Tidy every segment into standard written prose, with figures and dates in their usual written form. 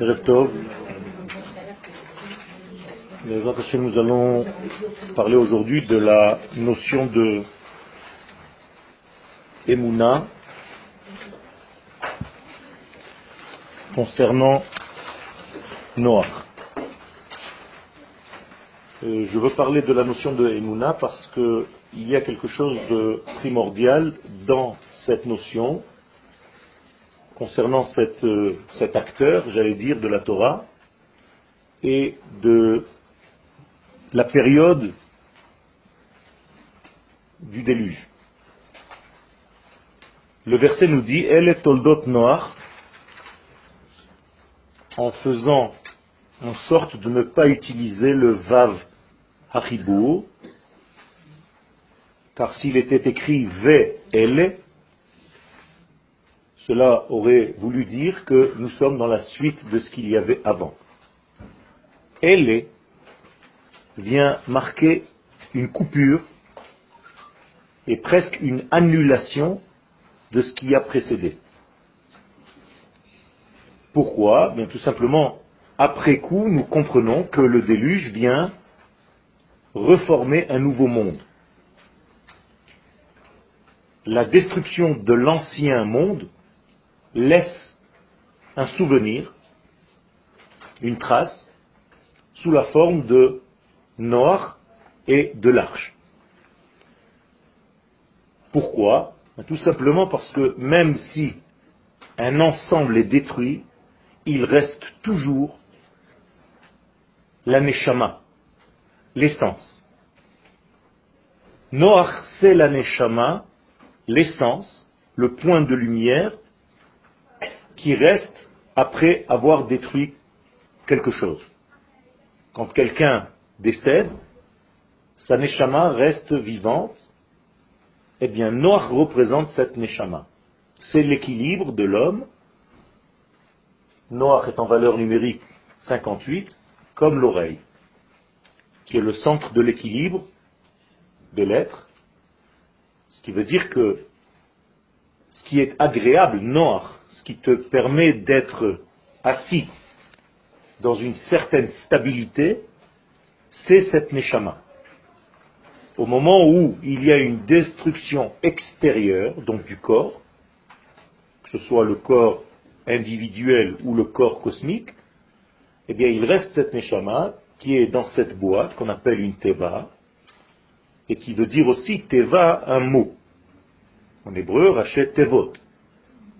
Erev Tov. Nous allons parler aujourd'hui de la notion de Emouna concernant Noach. Je veux parler de la notion de Emouna parce qu'il y a quelque chose de primordial dans cette notion concernant cet acteur, j'allais dire, de la Torah et de la période du déluge. Le verset nous dit « El toldot Noach » en faisant en sorte de ne pas utiliser le « vav hachibour » car s'il était écrit « ve ele » cela aurait voulu dire que nous sommes dans la suite de ce qu'il y avait avant. « Ele » vient marquer une coupure et presque une annulation de ce qui a précédé. Pourquoi ? Bien, tout simplement, après coup, nous comprenons que le déluge vient reformer un nouveau monde. La destruction de l'ancien monde laisse un souvenir, une trace, sous la forme de Noach et de l'arche. Pourquoi ? Tout simplement parce que même si un ensemble est détruit, il reste toujours la neshama, l'essence. Noach, c'est la neshama, l'essence, le point de lumière qui reste après avoir détruit quelque chose. Quand quelqu'un décède, sa neshama reste vivante. Eh bien, Noach représente cette neshama. C'est l'équilibre de l'homme. Noach est en valeur numérique 58, comme l'oreille, qui est le centre de l'équilibre de l'être. Ce qui veut dire que ce qui est agréable, Noach, ce qui te permet d'être assis dans une certaine stabilité, c'est cette neshama. Au moment où il y a une destruction extérieure, donc du corps, que ce soit le corps individuel ou le corps cosmique, eh bien il reste cette neshama qui est dans cette boîte qu'on appelle une teva, et qui veut dire aussi teva un mot. En hébreu, rachet tevot,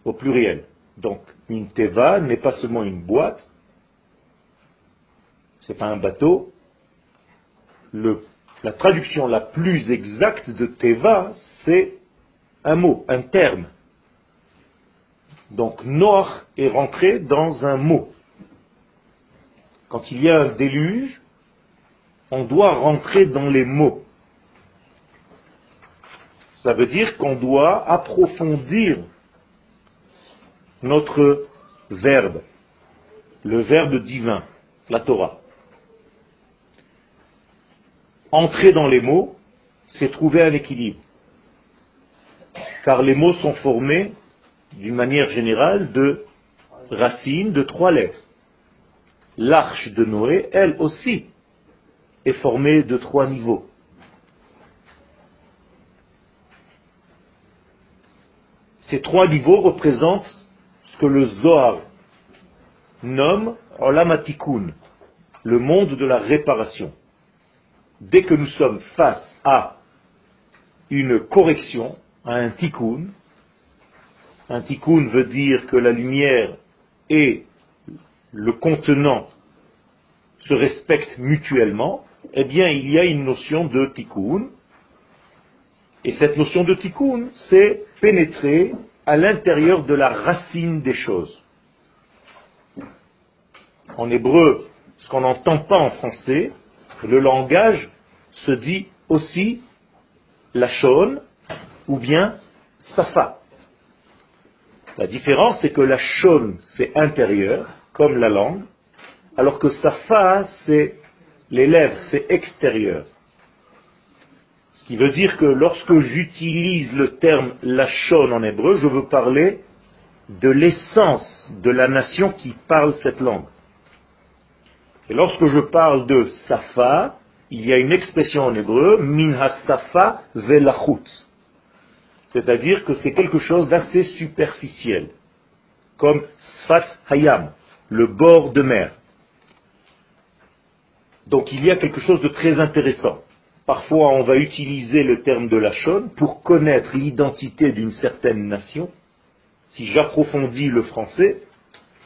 au pluriel. Donc une teva n'est pas seulement une boîte, c'est pas un bateau. La traduction la plus exacte de Teva, c'est un mot, un terme. Donc Noach est rentré dans un mot. Quand il y a un déluge, on doit rentrer dans les mots. Ça veut dire qu'on doit approfondir notre verbe, le verbe divin, la Torah. Entrer dans les mots, c'est trouver un équilibre. Car les mots sont formés, d'une manière générale, de racines de trois lettres. L'arche de Noé, elle aussi, est formée de trois niveaux. Ces trois niveaux représentent ce que le Zohar nomme Olam HaTikun, le monde de la réparation. Dès que nous sommes face à une correction, à un tikkun veut dire que la lumière et le contenant se respectent mutuellement, eh bien il y a une notion de tikkun, et cette notion de tikkun, c'est pénétrer à l'intérieur de la racine des choses. En hébreu, ce qu'on n'entend pas en français, le langage se dit aussi lachon ou bien safa. La différence, c'est que lachon, c'est intérieur, comme la langue, alors que safa, c'est les lèvres, c'est extérieur. Ce qui veut dire que lorsque j'utilise le terme lachon en hébreu, je veux parler de l'essence de la nation qui parle cette langue. Et lorsque je parle de safa, il y a une expression en hébreu, min ha-safa velachut. C'est-à-dire que c'est quelque chose d'assez superficiel, comme sfat hayam, le bord de mer. Donc il y a quelque chose de très intéressant. Parfois on va utiliser le terme de lachon pour connaître l'identité d'une certaine nation. Si j'approfondis le français,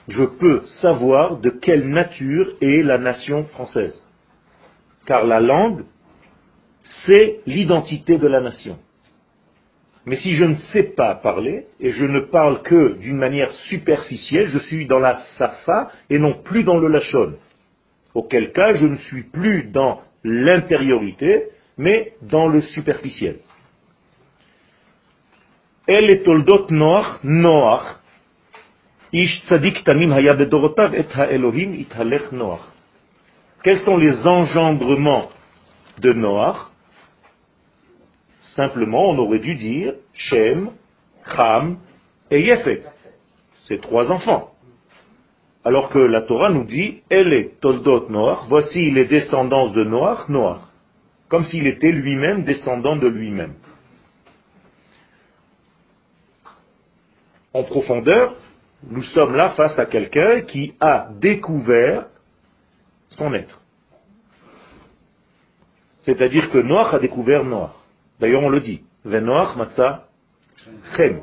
je peux savoir de quelle nature est la nation française. Car la langue, c'est l'identité de la nation. Mais si je ne sais pas parler, et je ne parle que d'une manière superficielle, je suis dans la safa et non plus dans le lachon. Auquel cas, je ne suis plus dans l'intériorité, mais dans le superficiel. El et toldot noach, ish tzadik tanim haya bedorotav et ha Elohim it halech noach. Quels sont les engendrements de Noach? Simplement, on aurait dû dire Shem, Cham et Yefet, ces trois enfants. Alors que la Torah nous dit, elle est Toldot Noach, voici les descendants de Noach, Noach. Comme s'il était lui-même descendant de lui-même. En profondeur, nous sommes là face à quelqu'un qui a découvert son être. C'est-à-dire que Noach a découvert Noach. D'ailleurs, on le dit. Venoach matza chem.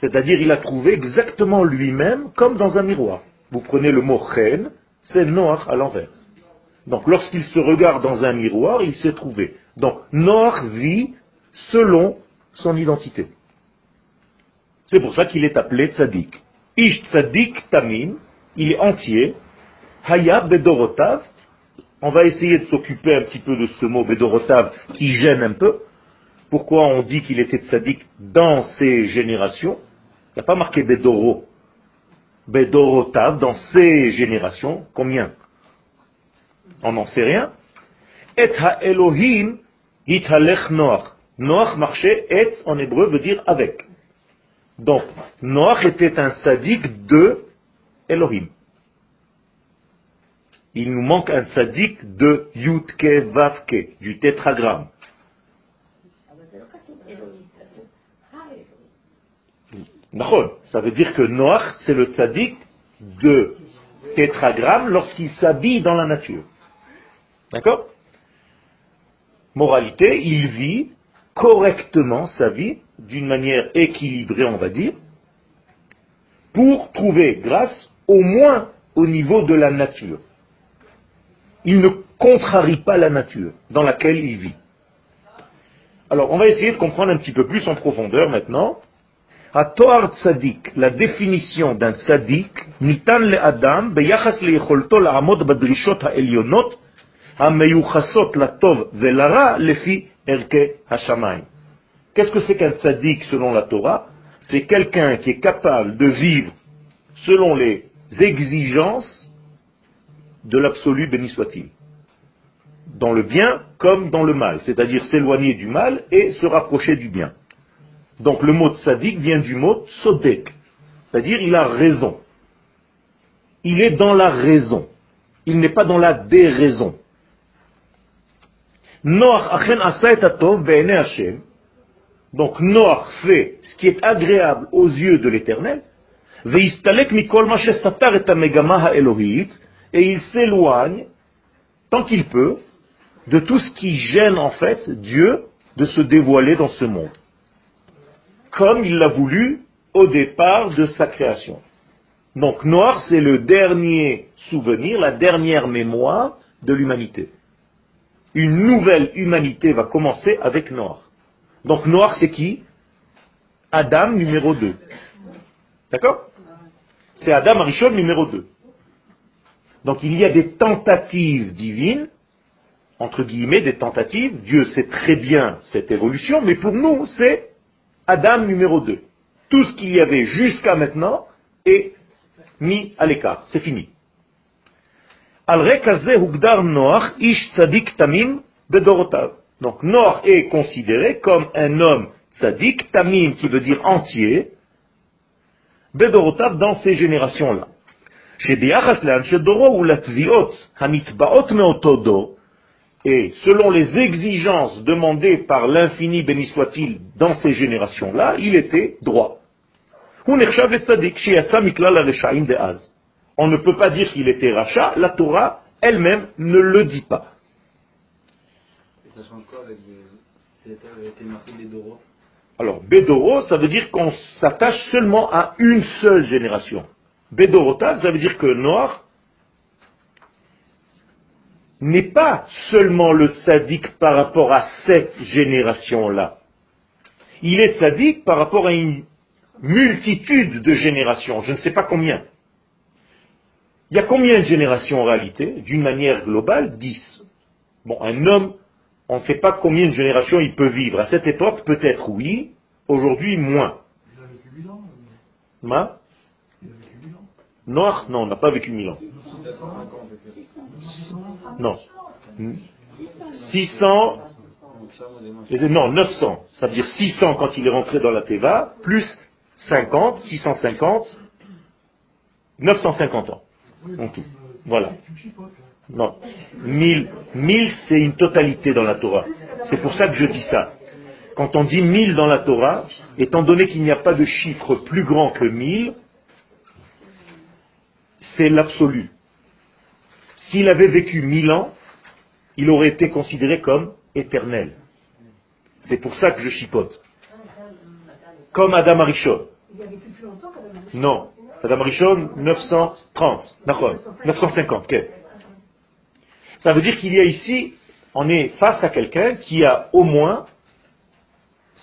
C'est-à-dire, il a trouvé exactement lui-même comme dans un miroir. Vous prenez le mot chen, c'est Noach à l'envers. Donc, lorsqu'il se regarde dans un miroir, il s'est trouvé. Donc, Noach vit selon son identité. C'est pour ça qu'il est appelé tzadik. Ish tzadik tamim, il est entier. Haya bedorotav. On va essayer de s'occuper un petit peu de ce mot bedorotav qui gêne un peu. Pourquoi on dit qu'il était tzaddik dans ses générations? Il n'y a pas marqué Bedoro. Bedorotav, dans ses générations, combien? On n'en sait rien. Et ha Elohim, it halech Noach. Noach marchait, et en hébreu veut dire avec. Donc, Noach était un tzaddik de Elohim. Il nous manque un tzaddik de Yudke Vavke, du tétragramme. Ça veut dire que Noach, c'est le tzaddik de tétragramme lorsqu'il s'habille dans la nature. D'accord? Moralité, il vit correctement sa vie, d'une manière équilibrée, on va dire, pour trouver grâce au moins au niveau de la nature. Il ne contrarie pas la nature dans laquelle il vit. Alors, on va essayer de comprendre un petit peu plus en profondeur maintenant. À Toar Tzadik, la définition d'un Tzadik, Nitan le Adam, Beyachas le Yecholto la Amod Badrishot ha Elionot, ha Meyuchasot la Tov velara lefi Erke Hashamayim. Qu'est-ce que c'est qu'un Tzadik selon la Torah? C'est quelqu'un qui est capable de vivre selon les exigences de l'absolu béni soit-il. Dans le bien comme dans le mal, c'est-à-dire s'éloigner du mal et se rapprocher du bien. Donc le mot tzadik vient du mot tzodek, c'est-à-dire il a raison. Il est dans la raison, il n'est pas dans la déraison. Donc Noach fait ce qui est agréable aux yeux de l'Éternel, et il s'éloigne, tant qu'il peut, de tout ce qui gêne en fait Dieu de se dévoiler dans ce monde. Comme il l'a voulu au départ de sa création. Donc Noach, c'est le dernier souvenir, la dernière mémoire de l'humanité. Une nouvelle humanité va commencer avec Noach. Donc Noach, c'est qui? Adam numéro 2. D'accord? C'est Adam Arishon numéro 2. Donc il y a des tentatives divines, entre guillemets des tentatives. Dieu sait très bien cette évolution, mais pour nous, c'est Adam numéro 2. Tout ce qu'il y avait jusqu'à maintenant est mis à l'écart. C'est fini. Donc Noach est considéré comme un homme tzadik, tamim qui veut dire entier, Bedorotav dans ces générations-là. Et selon les exigences demandées par l'infini béni soit-il dans ces générations-là, il était droit. On ne peut pas dire qu'il était rachat, la Torah elle-même ne le dit pas. Et ça change quoi avec les marqués Bédoro ? Alors, Bédoro, ça veut dire qu'on s'attache seulement à une seule génération. Bédorota, ça veut dire que Noir n'est pas seulement le tzaddik par rapport à cette génération-là. Il est tzaddik par rapport à une multitude de générations, je ne sais pas combien. Il y a combien de générations en réalité? D'une manière globale, 10. Bon, un homme, on ne sait pas combien de générations il peut vivre. À cette époque, peut-être oui, aujourd'hui, moins. Il a vécu 1000 ans. Ma? Il a vécu 1000 ans. Noir, non, on n'a pas vécu 1000 ans. Non. 600. Non, 900. Ça veut dire 600 quand il est rentré dans la Teva, plus 50, 650, 950 ans. En tout. Voilà. Non. 1000, c'est une totalité dans la Torah. C'est pour ça que je dis ça. Quand on dit 1000 dans la Torah, étant donné qu'il n'y a pas de chiffre plus grand que 1000, c'est l'absolu. S'il avait vécu 1000 ans, il aurait été considéré comme éternel. C'est pour ça que je chipote. Comme Adam Harishon. Il avait vécu plus longtemps qu'Adam Harishon. Non. Adam Harishon, 930. D'accord. 950. Okay. Ça veut dire qu'il y a ici, on est face à quelqu'un qui a au moins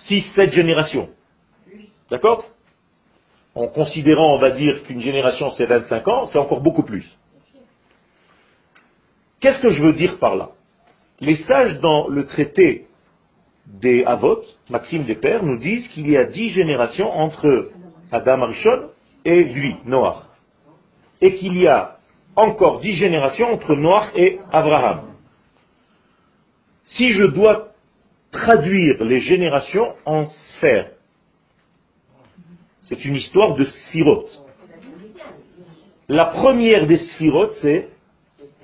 6-7 générations. D'accord? En considérant, on va dire, qu'une génération c'est 25 ans, c'est encore beaucoup plus. Qu'est-ce que je veux dire par là? Les sages dans le traité des Avot, Maxime des Pères, nous disent qu'il y a 10 générations entre Adam Harishon et lui, Noah. Et qu'il y a encore 10 générations entre Noah et Abraham. Si je dois traduire les générations en sphères, c'est une histoire de sphirotes. La première des sphirotes, c'est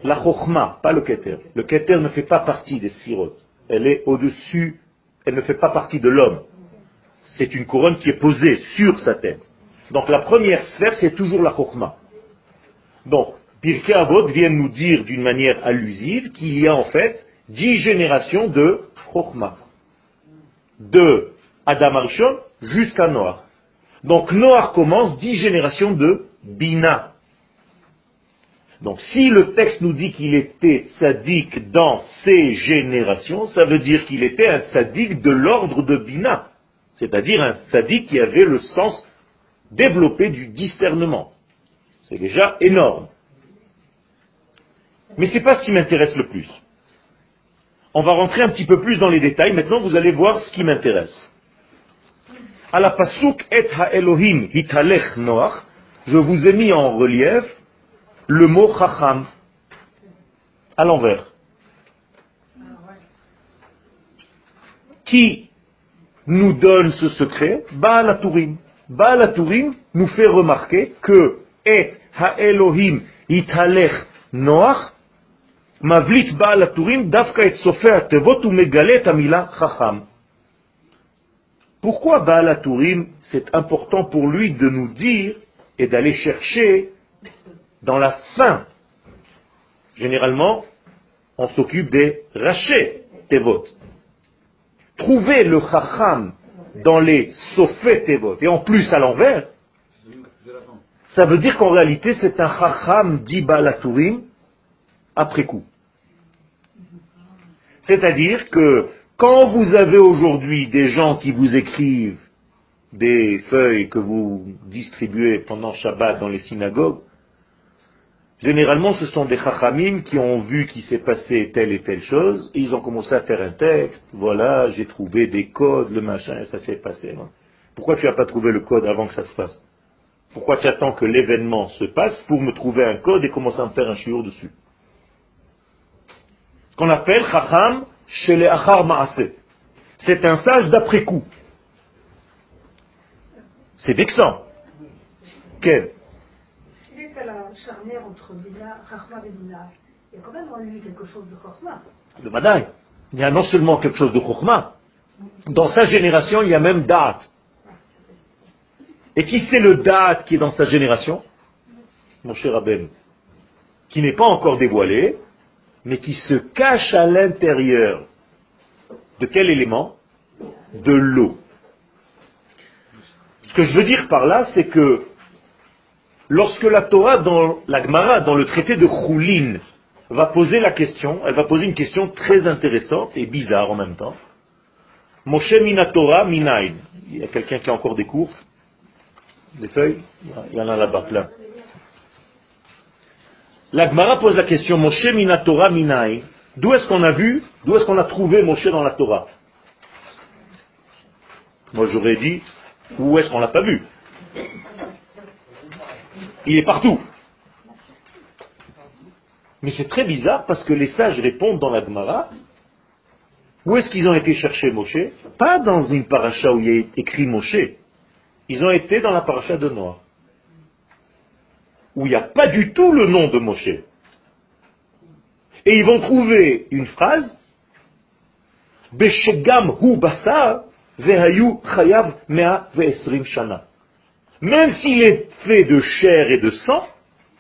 la chokhma, pas le keter. Le keter ne fait pas partie des sphirotes. Elle est au-dessus, elle ne fait pas partie de l'homme. C'est une couronne qui est posée sur sa tête. Donc la première sphère, c'est toujours la chokhma. Donc, Pirkei Avot vient nous dire d'une manière allusive qu'il y a en fait 10 générations de chokhma. De Adam Harishon jusqu'à Noah. Donc Noah commence 10 générations de Bina. Donc si le texte nous dit qu'il était tzaddik dans ces générations, ça veut dire qu'il était un tzaddik de l'ordre de Bina. C'est-à-dire un tzaddik qui avait le sens développé du discernement. C'est déjà énorme. Mais ce n'est pas ce qui m'intéresse le plus. On va rentrer un petit peu plus dans les détails. Maintenant, vous allez voir ce qui m'intéresse. À la Pasuk et ha-Elohim hitalech Noach, je vous ai mis en relief le mot Chacham à l'envers. Qui nous donne ce secret? Baal HaTurim. Baal HaTurim nous fait remarquer que et ha-Elohim hitalech Noach mavlit Baal HaTurim davka et sofei ha-tevot umegalet ha-mila Chacham. Pourquoi Baal HaTurim, c'est important pour lui de nous dire et d'aller chercher dans la fin? Généralement, on s'occupe des rachés, tevot. Trouver le chacham dans les sofé tevot, et en plus à l'envers, ça veut dire qu'en réalité c'est un chacham dit Baal HaTurim après coup. C'est-à-dire que quand vous avez aujourd'hui des gens qui vous écrivent des feuilles que vous distribuez pendant Shabbat dans les synagogues, généralement ce sont des chachamim qui ont vu qu'il s'est passé telle et telle chose, et ils ont commencé à faire un texte, voilà, j'ai trouvé des codes, le machin, ça s'est passé. Pourquoi tu n'as pas trouvé le code avant que ça se passe? Pourquoi tu attends que l'événement se passe pour me trouver un code et commencer à me faire un shiur dessus? Ce qu'on appelle chacham, chez les Achar Maaseh. C'est un sage d'après coup. C'est vexant. כן. חיליק על השענר entre בינה, חכמה ובינה, il y a quand même en lui quelque chose de חכמה. בוודאי. Il y a non seulement quelque chose de חכמה, dans sa génération, il y a même da'at. Et qui c'est le da'at qui est dans sa génération? Mon cher Rabbeinu. Qui n'est pas encore dévoilé, mais qui se cache à l'intérieur. De quel élément? De l'eau. Ce que je veux dire par là, c'est que lorsque la Torah, dans la Gemara, dans le traité de Choulin, va poser la question, elle va poser une question très intéressante et bizarre en même temps. Moshe Minatora Minayin. Il y a quelqu'un qui a encore des cours? Des feuilles? Il y en a là-bas, plein. La Gemara pose la question, Moshe Minatora Minayin. D'où est-ce qu'on a vu, d'où est-ce qu'on a trouvé Moshe dans la Torah? Moi j'aurais dit, où est-ce qu'on l'a pas vu? Il est partout. Mais c'est très bizarre parce que les sages répondent dans la Gemara, où est-ce qu'ils ont été chercher Moshe? Pas dans une paracha où il y a écrit Moshe. Ils ont été dans la paracha de Noah, où il n'y a pas du tout le nom de Moshe. Et ils vont trouver une phrase, Beshegam hu basar vehayu chayav mea ve'esrim shana. Même s'il est fait de chair et de sang,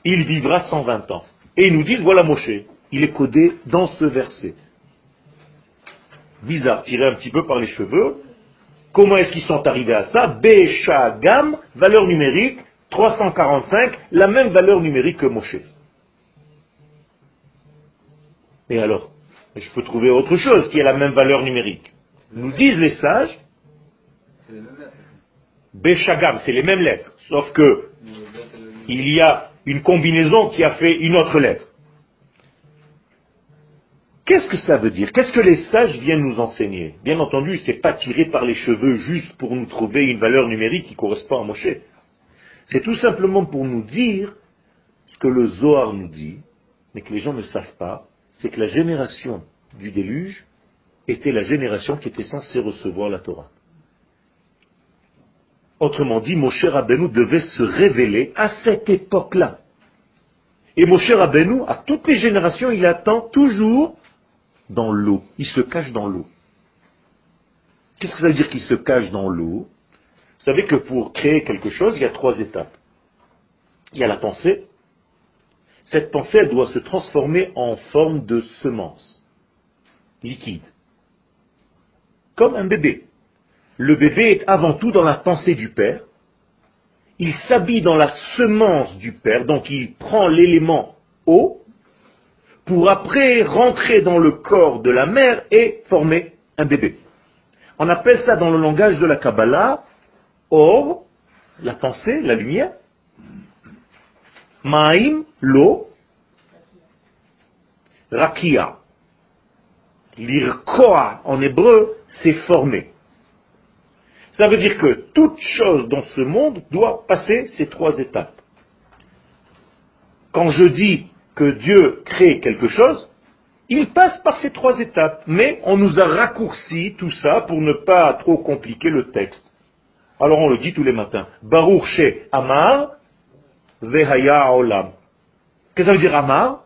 il vivra 120 ans. Et ils nous disent, voilà Moshe, il est codé dans ce verset. Bizarre, tiré un petit peu par les cheveux. Comment est-ce qu'ils sont arrivés à ça? Beshegam, valeur numérique, 345, la même valeur numérique que Moshe. Et alors, je peux trouver autre chose qui a la même valeur numérique. Nous disent les sages, Béchagam, c'est les mêmes lettres, sauf que il y a une combinaison qui a fait une autre lettre. Qu'est-ce que ça veut dire? Qu'est-ce que les sages viennent nous enseigner? Bien entendu, c'est pas tiré par les cheveux juste pour nous trouver une valeur numérique qui correspond à Moshe. C'est tout simplement pour nous dire ce que le Zohar nous dit, mais que les gens ne savent pas. C'est que la génération du déluge était la génération qui était censée recevoir la Torah. Autrement dit, Moshe Rabbeinu devait se révéler à cette époque-là. Et Moshe Rabbeinu, à toutes les générations, il attend toujours dans l'eau. Il se cache dans l'eau. Qu'est-ce que ça veut dire qu'il se cache dans l'eau? Vous savez que pour créer quelque chose, il y a trois étapes. Il y a la pensée. Cette pensée, elle doit se transformer en forme de semence liquide. Comme un bébé. Le bébé est avant tout dans la pensée du père. Il s'habille dans la semence du père, donc il prend l'élément eau pour après rentrer dans le corps de la mère et former un bébé. On appelle ça dans le langage de la Kabbalah, or, la pensée, la lumière, Maïm, l'eau, Rakia. L'irkoa en hébreu, c'est formé. Ça veut dire que toute chose dans ce monde doit passer ces trois étapes. Quand je dis que Dieu crée quelque chose, il passe par ces trois étapes. Mais on nous a raccourci tout ça pour ne pas trop compliquer le texte. Alors on le dit tous les matins. Baruch she Amar. Vehaya olam. Qu'est-ce que ça veut dire Amar?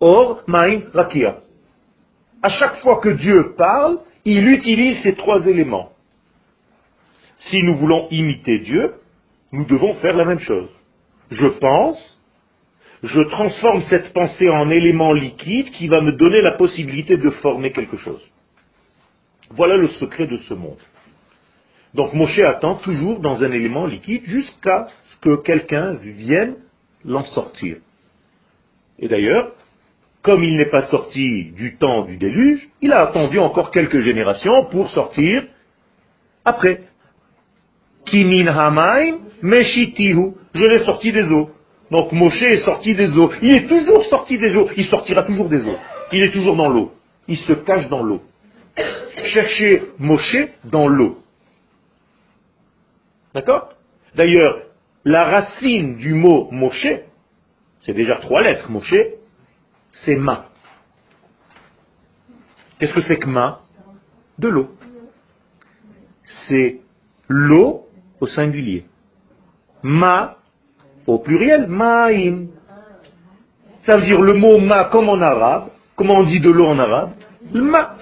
Or, Maïm, Rakia. À chaque fois que Dieu parle, il utilise ces trois éléments. Si nous voulons imiter Dieu, nous devons faire la même chose. Je pense, je transforme cette pensée en élément liquide qui va me donner la possibilité de former quelque chose. Voilà le secret de ce monde. Donc Moshe attend toujours dans un élément liquide jusqu'à ce que quelqu'un vienne l'en sortir. Et d'ailleurs, comme il n'est pas sorti du temps du déluge, il a attendu encore quelques générations pour sortir après. Kimin Hamaim Meshitihu. Je l'ai sorti des eaux. Donc Moshe est sorti des eaux. Il est toujours sorti des eaux. Il sortira toujours des eaux. Il est toujours dans l'eau. Il se cache dans l'eau. Cherchez Moshe dans l'eau. D'accord? D'ailleurs, la racine du mot Moshe, c'est déjà trois lettres, Moshe, c'est ma. Qu'est-ce que c'est que ma? De l'eau. C'est l'eau au singulier. Ma au pluriel, ma'im. Ça veut dire le mot ma comme en arabe. Comment on dit de l'eau en arabe? Le ma.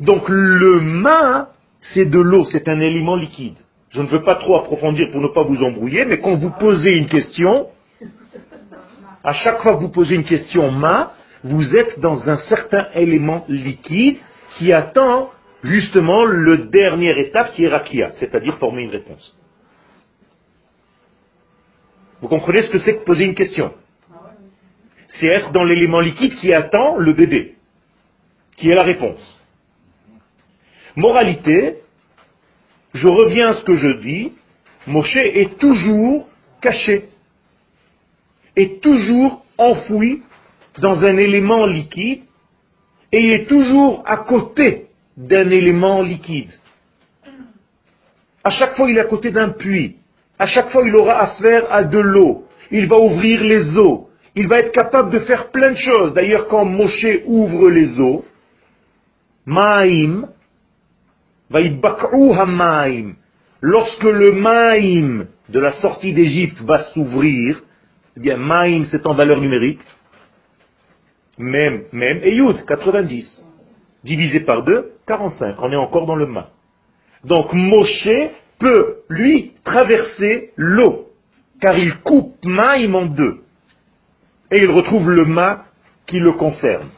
Donc le ma, c'est de l'eau, c'est un élément liquide. Je ne veux pas trop approfondir pour ne pas vous embrouiller, mais quand vous posez une question, à chaque fois que vous posez une question ma, vous êtes dans un certain élément liquide qui attend justement la dernière étape qui est rakia, c'est-à-dire former une réponse. Vous comprenez ce que c'est que poser une question? C'est être dans l'élément liquide qui attend le bébé, qui est la réponse. Moralité, je reviens à ce que je dis, Moshe est toujours caché, est toujours enfoui dans un élément liquide, et il est toujours à côté d'un élément liquide. À chaque fois il est à côté d'un puits, à chaque fois il aura affaire à de l'eau, il va ouvrir les eaux, il va être capable de faire plein de choses. D'ailleurs quand Moshe ouvre les eaux, Maïm, lorsque le maïm de la sortie d'Égypte va s'ouvrir, eh bien maïm c'est en valeur numérique, même, et yud, 90, divisé par 2, 45, on est encore dans le ma. Donc Moshe peut, lui, traverser l'eau, car il coupe maïm en deux, et il retrouve le ma qui le concerne.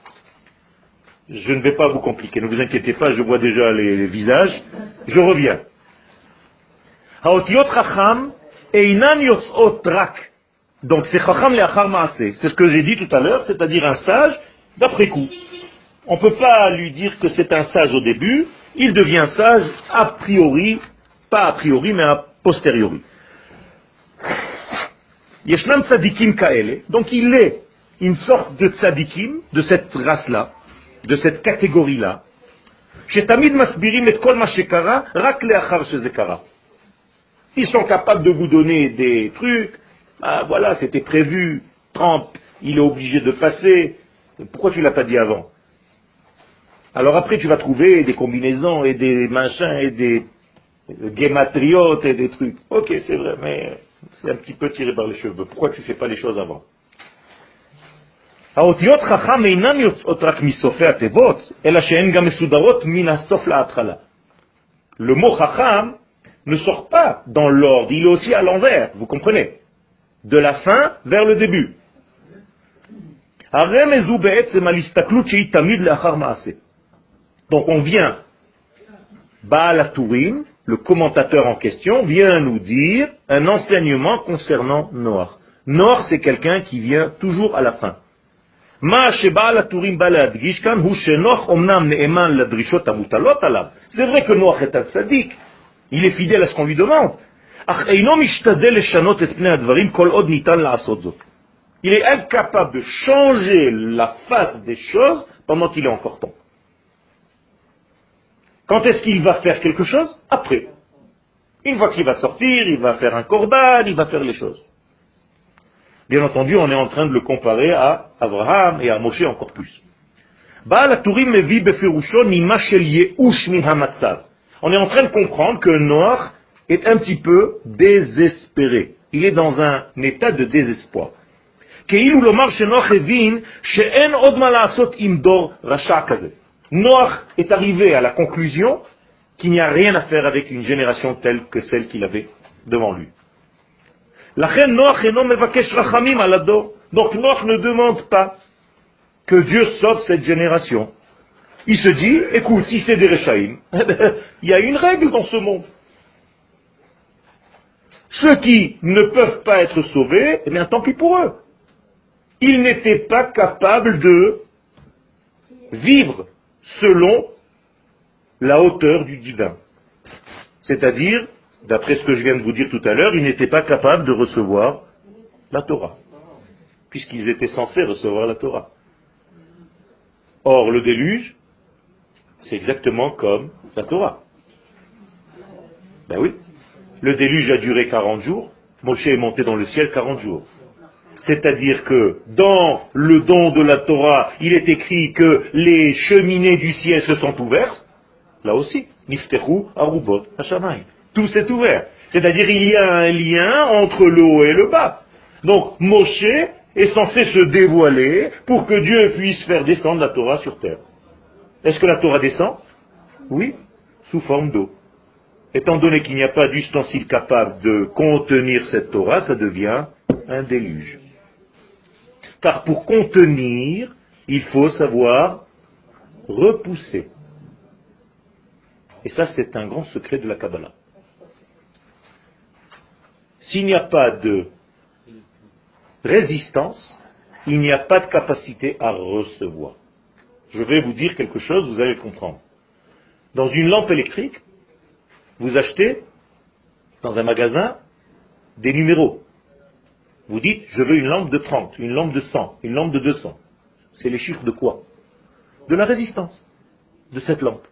Je ne vais pas vous compliquer, ne vous inquiétez pas, je vois déjà les visages. Je reviens. Haotiot Chacham einan yotzot rak. Donc c'est Chacham leachar maaseh. C'est ce que j'ai dit tout à l'heure, c'est-à-dire un sage d'après coup. On ne peut pas lui dire que c'est un sage au début, il devient sage a priori, pas a priori, mais a posteriori. Yeshnam tzadikim kaele. Donc il est une sorte de tzadikim, de cette race-là, de cette catégorie-là, ils sont capables de vous donner des trucs, ah, voilà, c'était prévu, Trump, il est obligé de passer, pourquoi tu ne l'as pas dit avant? Alors après tu vas trouver des combinaisons et des machins et des guématriotes et des trucs. Ok, c'est vrai, mais c'est un petit peu tiré par les cheveux, pourquoi tu ne fais pas les choses avant? Le mot chacham ne sort pas dans l'ordre, il est aussi à l'envers, vous comprenez? De la fin vers le début. Donc on vient, Baal HaTurim, le commentateur en question, vient nous dire un enseignement concernant Noach. Noach c'est quelqu'un qui vient toujours à la fin. C'est vrai que Noach est un tzaddik, il est fidèle à ce qu'on lui demande. Il est incapable de changer la face des choses pendant qu'il est encore temps. Quand est-ce qu'il va faire quelque chose? Après. Une fois qu'il va sortir, il va faire un korban, il va faire les choses. Bien entendu, on est en train de le comparer à Abraham et à Moshe encore plus. On est en train de comprendre que Noach est un petit peu désespéré. Il est dans un état de désespoir. Noach est arrivé à la conclusion qu'il n'y a rien à faire avec une génération telle que celle qu'il avait devant lui. Donc Noach ne demande pas que Dieu sauve cette génération. Il se dit, écoute, si c'est des Réchaïm, il y a une règle dans ce monde. Ceux qui ne peuvent pas être sauvés, eh bien tant pis pour eux. Ils n'étaient pas capables de vivre selon la hauteur du divin. C'est-à-dire, d'après ce que je viens de vous dire tout à l'heure, ils n'étaient pas capables de recevoir la Torah, puisqu'ils étaient censés recevoir la Torah. Or, le déluge, c'est exactement comme la Torah. Ben oui, le déluge a duré 40 jours, Moshe est monté dans le ciel 40 jours. C'est-à-dire que dans le don de la Torah, il est écrit que les cheminées du ciel se sont ouvertes, là aussi, Niftehu Arubot Hashamayim. Tout s'est ouvert. C'est-à-dire il y a un lien entre le haut et le bas. Donc Moshe est censé se dévoiler pour que Dieu puisse faire descendre la Torah sur terre. Est-ce que la Torah descend? Oui, sous forme d'eau. Étant donné qu'il n'y a pas d'ustensile capable de contenir cette Torah, ça devient un déluge. Car pour contenir, il faut savoir repousser. Et ça, c'est un grand secret de la Kabbalah. S'il n'y a pas de résistance, il n'y a pas de capacité à recevoir. Je vais vous dire quelque chose, vous allez le comprendre. Dans une lampe électrique, vous achetez, dans un magasin, des numéros. Vous dites, je veux une lampe de 30, une lampe de 100, une lampe de 200. C'est les chiffres de quoi? De la résistance de cette lampe.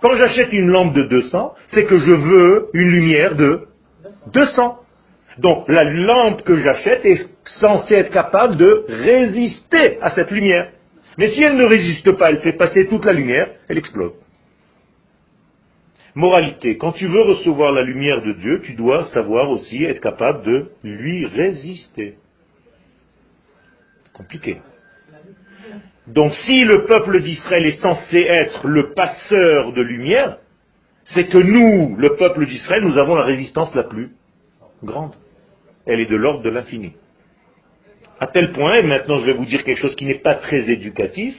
Quand j'achète une lampe de 200, c'est que je veux une lumière de 200. Donc la lampe que j'achète est censée être capable de résister à cette lumière. Mais si elle ne résiste pas, elle fait passer toute la lumière, elle explose. Moralité, quand tu veux recevoir la lumière de Dieu, tu dois savoir aussi être capable de lui résister. Compliqué. Donc si le peuple d'Israël est censé être le passeur de lumière, c'est que nous, le peuple d'Israël, nous avons la résistance la plus grande. Elle est de l'ordre de l'infini. À tel point, et maintenant je vais vous dire quelque chose qui n'est pas très éducatif,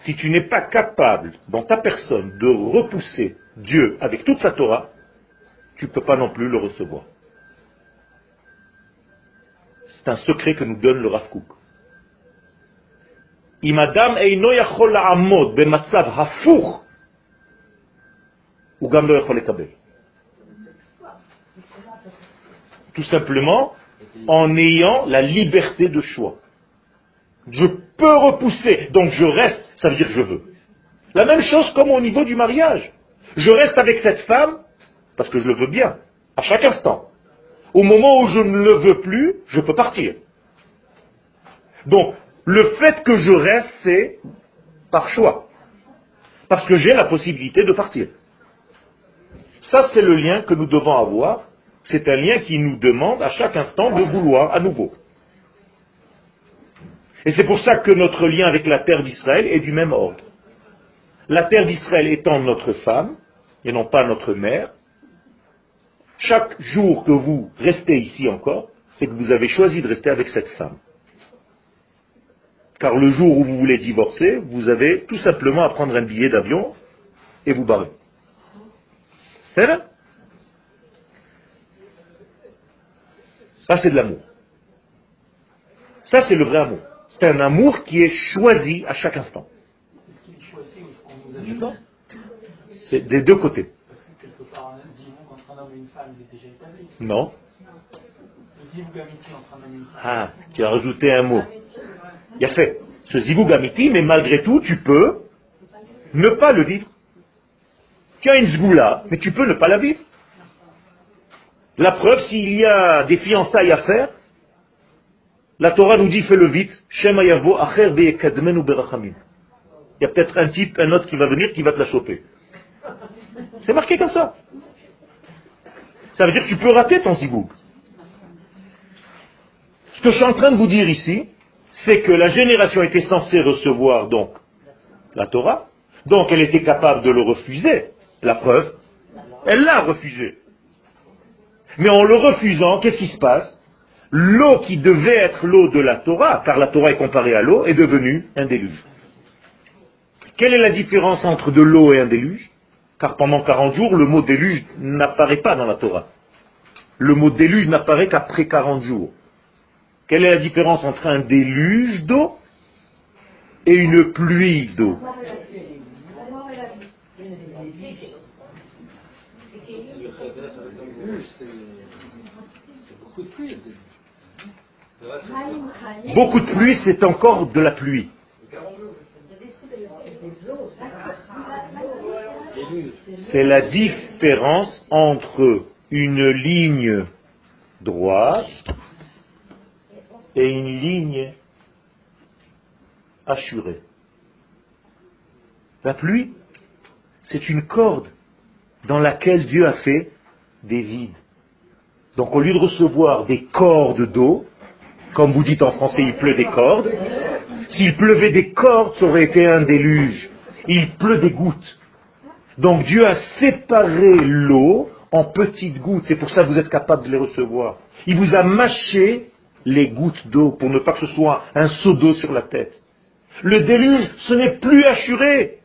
si tu n'es pas capable, dans ta personne, de repousser Dieu avec toute sa Torah, tu ne peux pas non plus le recevoir. C'est un secret que nous donne le Rav Kook. Tout simplement, en ayant la liberté de choix. Je peux repousser, donc je reste, ça veut dire je veux. La même chose comme au niveau du mariage. Je reste avec cette femme, parce que je le veux bien, à chaque instant. Au moment où je ne le veux plus, je peux partir. Donc, le fait que je reste, c'est par choix. Parce que j'ai la possibilité de partir. Ça, c'est le lien que nous devons avoir. C'est un lien qui nous demande à chaque instant de vouloir à nouveau. Et c'est pour ça que notre lien avec la terre d'Israël est du même ordre. La terre d'Israël étant notre femme, et non pas notre mère, chaque jour que vous restez ici encore, c'est que vous avez choisi de rester avec cette femme. Car le jour où vous voulez divorcer, vous avez tout simplement à prendre un billet d'avion et vous barrer. C'est là. Ça c'est de l'amour. Ça c'est le vrai amour. C'est un amour qui est choisi à chaque instant. C'est des deux côtés. Non. Ah, tu as rajouté un mot. Il a fait ce zivug amiti, mais malgré tout, tu peux ne pas le vivre. Tu as une zgoula, mais tu peux ne pas la vivre. La preuve, s'il y a des fiançailles à faire, la Torah nous dit, fais-le vite. Shema yavo acher veyekadmenu berachamim. Il y a peut-être un type, un autre qui va venir, qui va te la choper. C'est marqué comme ça. Ça veut dire que tu peux rater ton zivug. Ce que je suis en train de vous dire ici, c'est que la génération était censée recevoir donc la Torah, donc elle était capable de le refuser. La preuve, elle l'a refusé. Mais en le refusant, qu'est-ce qui se passe? L'eau qui devait être l'eau de la Torah, car la Torah est comparée à l'eau, est devenue un déluge. Quelle est la différence entre de l'eau et un déluge? Car pendant 40 jours, le mot déluge n'apparaît pas dans la Torah. Le mot déluge n'apparaît qu'après 40 jours. Quelle est la différence entre un déluge d'eau et une pluie d'eau? Beaucoup de pluie, c'est encore de la pluie. C'est la différence entre une ligne droite et une ligne hachurée. La pluie, c'est une corde dans laquelle Dieu a fait des vides. Donc au lieu de recevoir des cordes d'eau, comme vous dites en français, il pleut des cordes, s'il pleuvait des cordes, ça aurait été un déluge. Il pleut des gouttes. Donc Dieu a séparé l'eau en petites gouttes. C'est pour ça que vous êtes capable de les recevoir. Il vous a mâché les gouttes d'eau pour ne pas que ce soit un seau d'eau sur la tête. Le déluge, ce n'est plus assuré.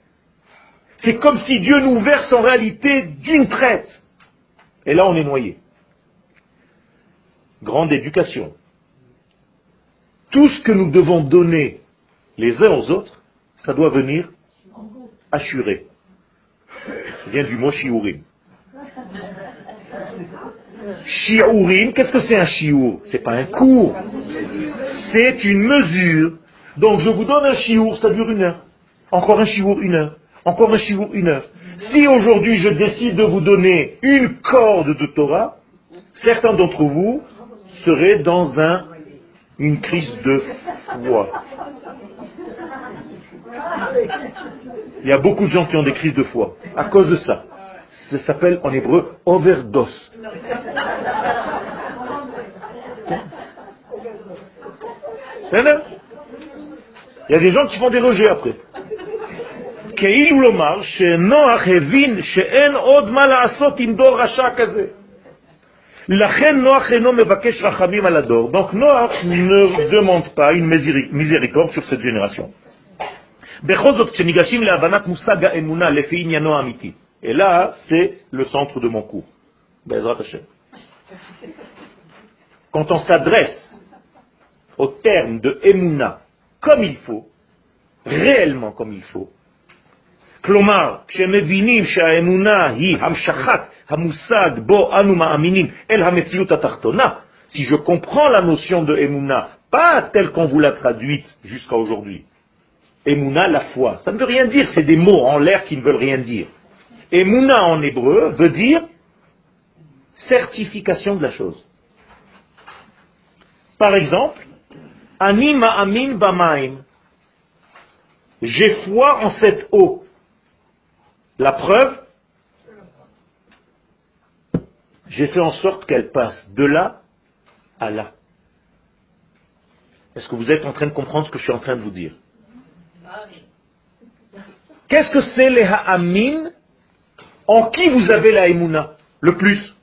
C'est comme si Dieu nous verse en réalité d'une traite. Et là, on est noyé. Grande éducation. Tout ce que nous devons donner les uns aux autres, ça doit venir assuré. Ça vient du mot shiurim. Shiurim, qu'est-ce que c'est un shiur? C'est pas un cours. C'est une mesure. Donc je vous donne un shiur, ça dure 1 heure. Encore un shiur, 1 heure. Encore un shiur, 1 heure. Si aujourd'hui je décide de vous donner une corde de Torah, certains d'entre vous seraient dans une crise de foi. Il y a beaucoup de gens qui ont des crises de foi à cause de ça. Ça s'appelle en hébreu overdose. Il y a des gens qui font des rejets après. Donc Noach ne demande pas une miséricorde sur cette génération. Et là, c'est le centre de mon cours. Quand on s'adresse au terme de Emouna comme il faut, réellement comme il faut, si je comprends la notion de Emouna, pas telle qu'on vous l'a traduite jusqu'à aujourd'hui, Emouna, la foi, ça ne veut rien dire, c'est des mots en l'air qui ne veulent rien dire. Emouna en hébreu veut dire certification de la chose. Par exemple, Ani ma'amin ba'maim. J'ai foi en cette eau. La preuve, j'ai fait en sorte qu'elle passe de là à là. Est-ce que vous êtes en train de comprendre ce que je suis en train de vous dire? Qu'est-ce que c'est les ha'amin? En qui vous avez la Emouna le plus?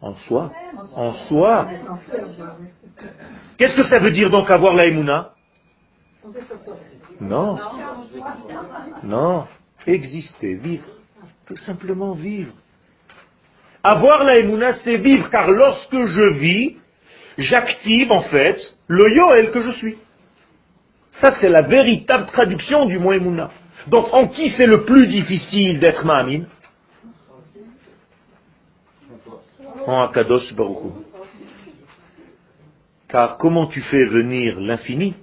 En soi. En soi. Qu'est-ce que ça veut dire donc avoir la Emouna? Non. Non. Exister, vivre. Tout simplement vivre. Avoir la Emouna, c'est vivre, car lorsque je vis, j'active en fait le Yoel que je suis. Ça, c'est la véritable traduction du mot Emouna. Donc, en qui c'est le plus difficile d'être Ma'amin? En Akadosh Baruch Hu. Car comment tu fais venir l'infini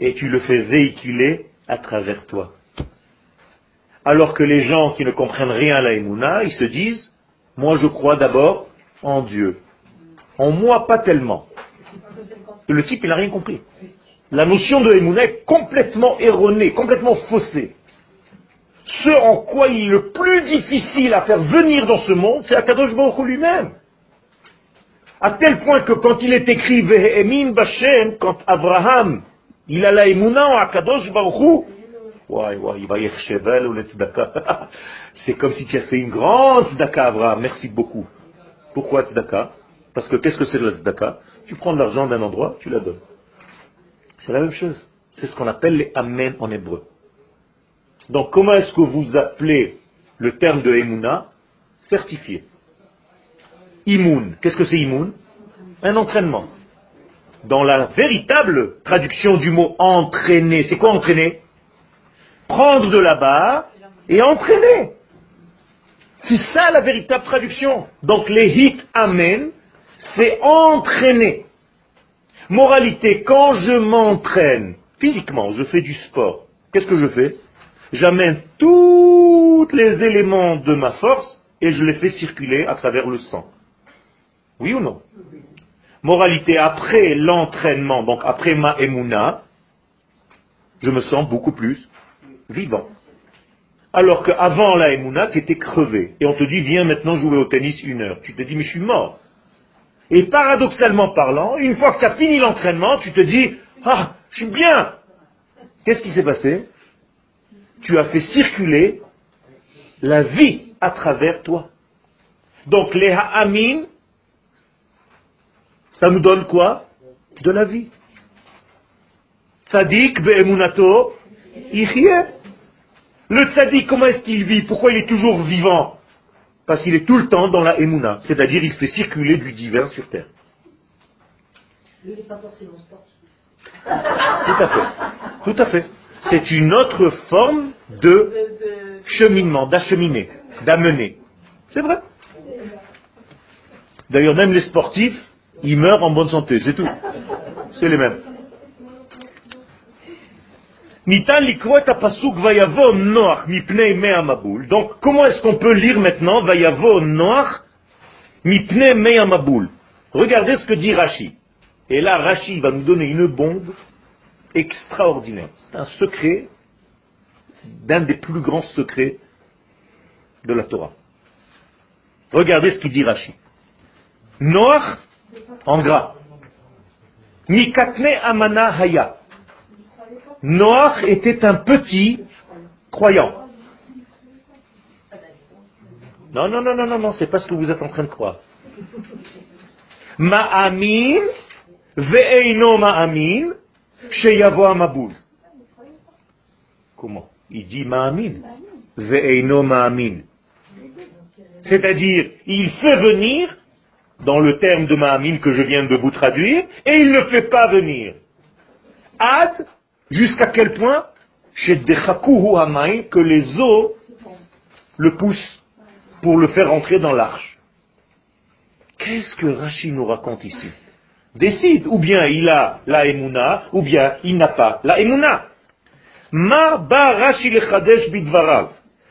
et tu le fais véhiculer à travers toi. Alors que les gens qui ne comprennent rien à la Emouna, ils se disent, moi je crois d'abord en Dieu. En moi, pas tellement. Le type, il n'a rien compris. La notion de Emouna est complètement erronée, complètement faussée. Ce en quoi il est le plus difficile à faire venir dans ce monde, c'est Akadosh Baruch Hu lui-même. À tel point que quand il est écrit Vehemin Bashem, quand Abraham, il a la Emouna en Akadosh Baruch Hu, c'est comme si tu as fait une grande tzedaka, Abraham, merci beaucoup. Pourquoi tzedaka? Parce que qu'est-ce que c'est la tzedaka? Tu prends de l'argent d'un endroit, tu la donnes. C'est la même chose. C'est ce qu'on appelle les Amen en hébreu. Donc comment est-ce que vous appelez le terme de Emouna? Certifié. Imoun. Qu'est-ce que c'est Imoun? Un entraînement. Dans la véritable traduction du mot entraîner, c'est quoi entraîner? Prendre de la barre et entraîner. C'est ça la véritable traduction. Donc les hits Amen, c'est entraîner. Moralité, quand je m'entraîne physiquement, je fais du sport, qu'est-ce que je fais? J'amène tous les éléments de ma force et je les fais circuler à travers le sang. Oui ou non? Moralité, après l'entraînement, donc après ma Emouna, je me sens beaucoup plus vivant. Alors qu'avant la Emouna, tu étais crevé. Et on te dit, viens maintenant jouer au tennis 1 heure. Tu te dis, mais je suis mort. Et paradoxalement parlant, une fois que tu as fini l'entraînement, tu te dis, ah, je suis bien. Qu'est-ce qui s'est passé? Tu as fait circuler la vie à travers toi. Donc les ha'amin, ça nous donne quoi? De la vie. Tzadik be'emunato yichye. Le tzadik, comment est-ce qu'il vit? Pourquoi il est toujours vivant? Parce qu'il est tout le temps dans la Emouna. C'est-à-dire, il fait circuler du divin sur terre. Il n'est pas forcément sportif. Tout à fait. C'est une autre forme de cheminement, d'acheminer, d'amener. C'est vrai. D'ailleurs, même les sportifs, ils meurent en bonne santé, c'est tout. C'est les mêmes. Donc, comment est-ce qu'on peut lire maintenant Vayavo Noach mipnei mei hamaboul? Regardez ce que dit Rashi. Et là, Rashi va nous donner une bombe extraordinaire. C'est un secret, d'un des plus grands secrets de la Torah. Regardez ce qu'il dit Rashi. Noach, en gras. Mikatne amana haya. Noach était un petit croyant. Non, c'est pas ce que vous êtes en train de croire. Ma'amin ve'eino ma'amin sheyavo hamaboul. Comment? Il dit ma'amin ve'eino ma'amin. C'est-à-dire, il fait venir, dans le terme de ma'amin que je viens de vous traduire, et il ne fait pas venir. Ad. Jusqu'à quel point? Que les eaux le poussent pour le faire entrer dans l'arche. Qu'est-ce que Rashi nous raconte ici? Décide, ou bien il a la Emouna, ou bien il n'a pas la Emouna. Ma ba Rashi lechadesh bidvarav.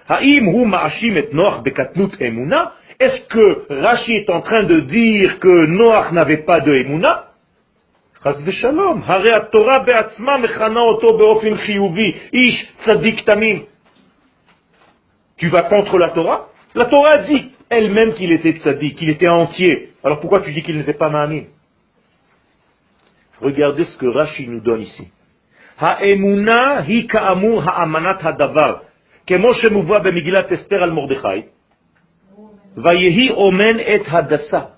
Haim hu ma'ashim et Noach bekatnut Emouna. Est-ce que Rashi est en train de dire que Noach n'avait pas de Emouna? Tu vas contre la Torah? La Torah dit elle-même qu'il était tzadik, qu'il était entier. Alors pourquoi tu dis qu'il n'était pas ma'amin? Regardez ce que Rashi nous donne ici. Ha'emuna hi ka'amur ha'amanat hadavar, kemo shemuva be'Migillat Esther al Mordechai, vayehi omen et hadassa.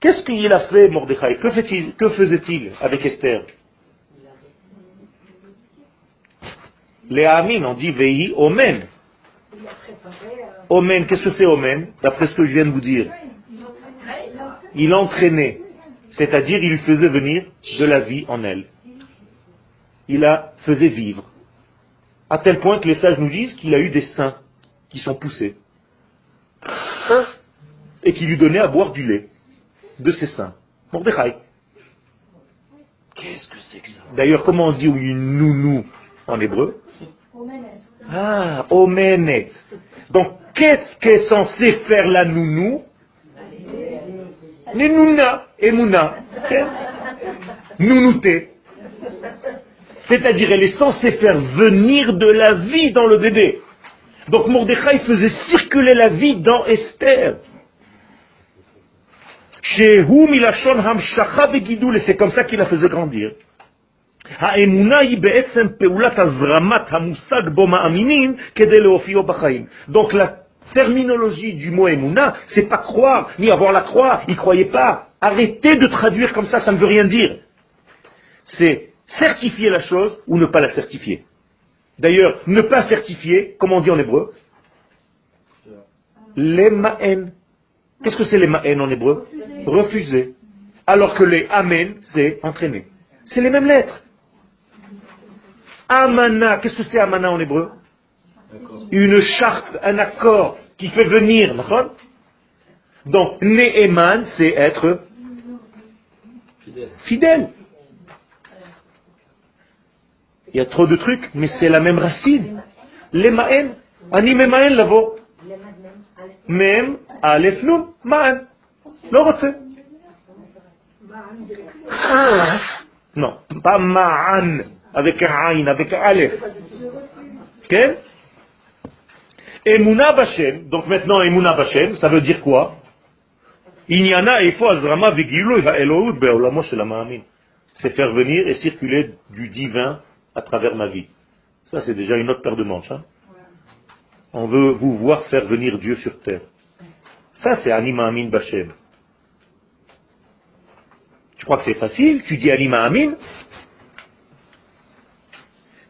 Qu'est-ce qu'il a fait, Mordechai? Que faisait-il avec Esther? Les Amin, on dit Vehi Omen. Omen, qu'est-ce que c'est Omen? D'après ce que je viens de vous dire. Il entraînait. C'est-à-dire, il faisait venir de la vie en elle. Il la faisait vivre. À tel point que les sages nous disent qu'il a eu des seins qui sont poussés. Et qui lui donnaient à boire du lait de ses seins. Mordechai. Qu'est-ce que c'est que ça? D'ailleurs, comment on dit une nounou en hébreu? Ah, omenet. Donc, qu'est-ce qu'est censé faire la nounou? Les nouna, emouna. Nounouté. C'est-à-dire, elle est censée faire venir de la vie dans le bébé. Donc, Mordechai faisait circuler la vie dans Esther. C'est comme ça qu'il la faisait grandir. Donc la terminologie du mot Emouna, c'est pas croire, ni avoir la croix, il croyait pas. Arrêtez de traduire comme ça ne veut rien dire. C'est certifier la chose ou ne pas la certifier. D'ailleurs, ne pas certifier, comment on dit en hébreu? Lemaen. Qu'est-ce que c'est les ma'en en hébreu? Refuser. Alors que les amen, c'est entraîner. C'est les mêmes lettres. Amana, qu'est-ce que c'est amana en hébreu? Une charte, un accord qui fait venir. Donc, ne'eman, c'est être fidèle. Il y a trop de trucs, mais c'est la même racine. Les ma'en, anime ma'en là-bas. Même Aleph Noun Ma'an. Non, pas Ma'an avec un Aïn, avec un Aleph. Ken. Emouna Bashem. Donc maintenant, Emouna Bashem, ça veut dire quoi? C'est faire venir et circuler du divin à travers ma vie. Ça, c'est déjà une autre paire de manches. Hein? On veut vous voir faire venir Dieu sur terre. Ça, c'est Anima Amin Bashem. Tu crois que c'est facile? Tu dis Anima Amin.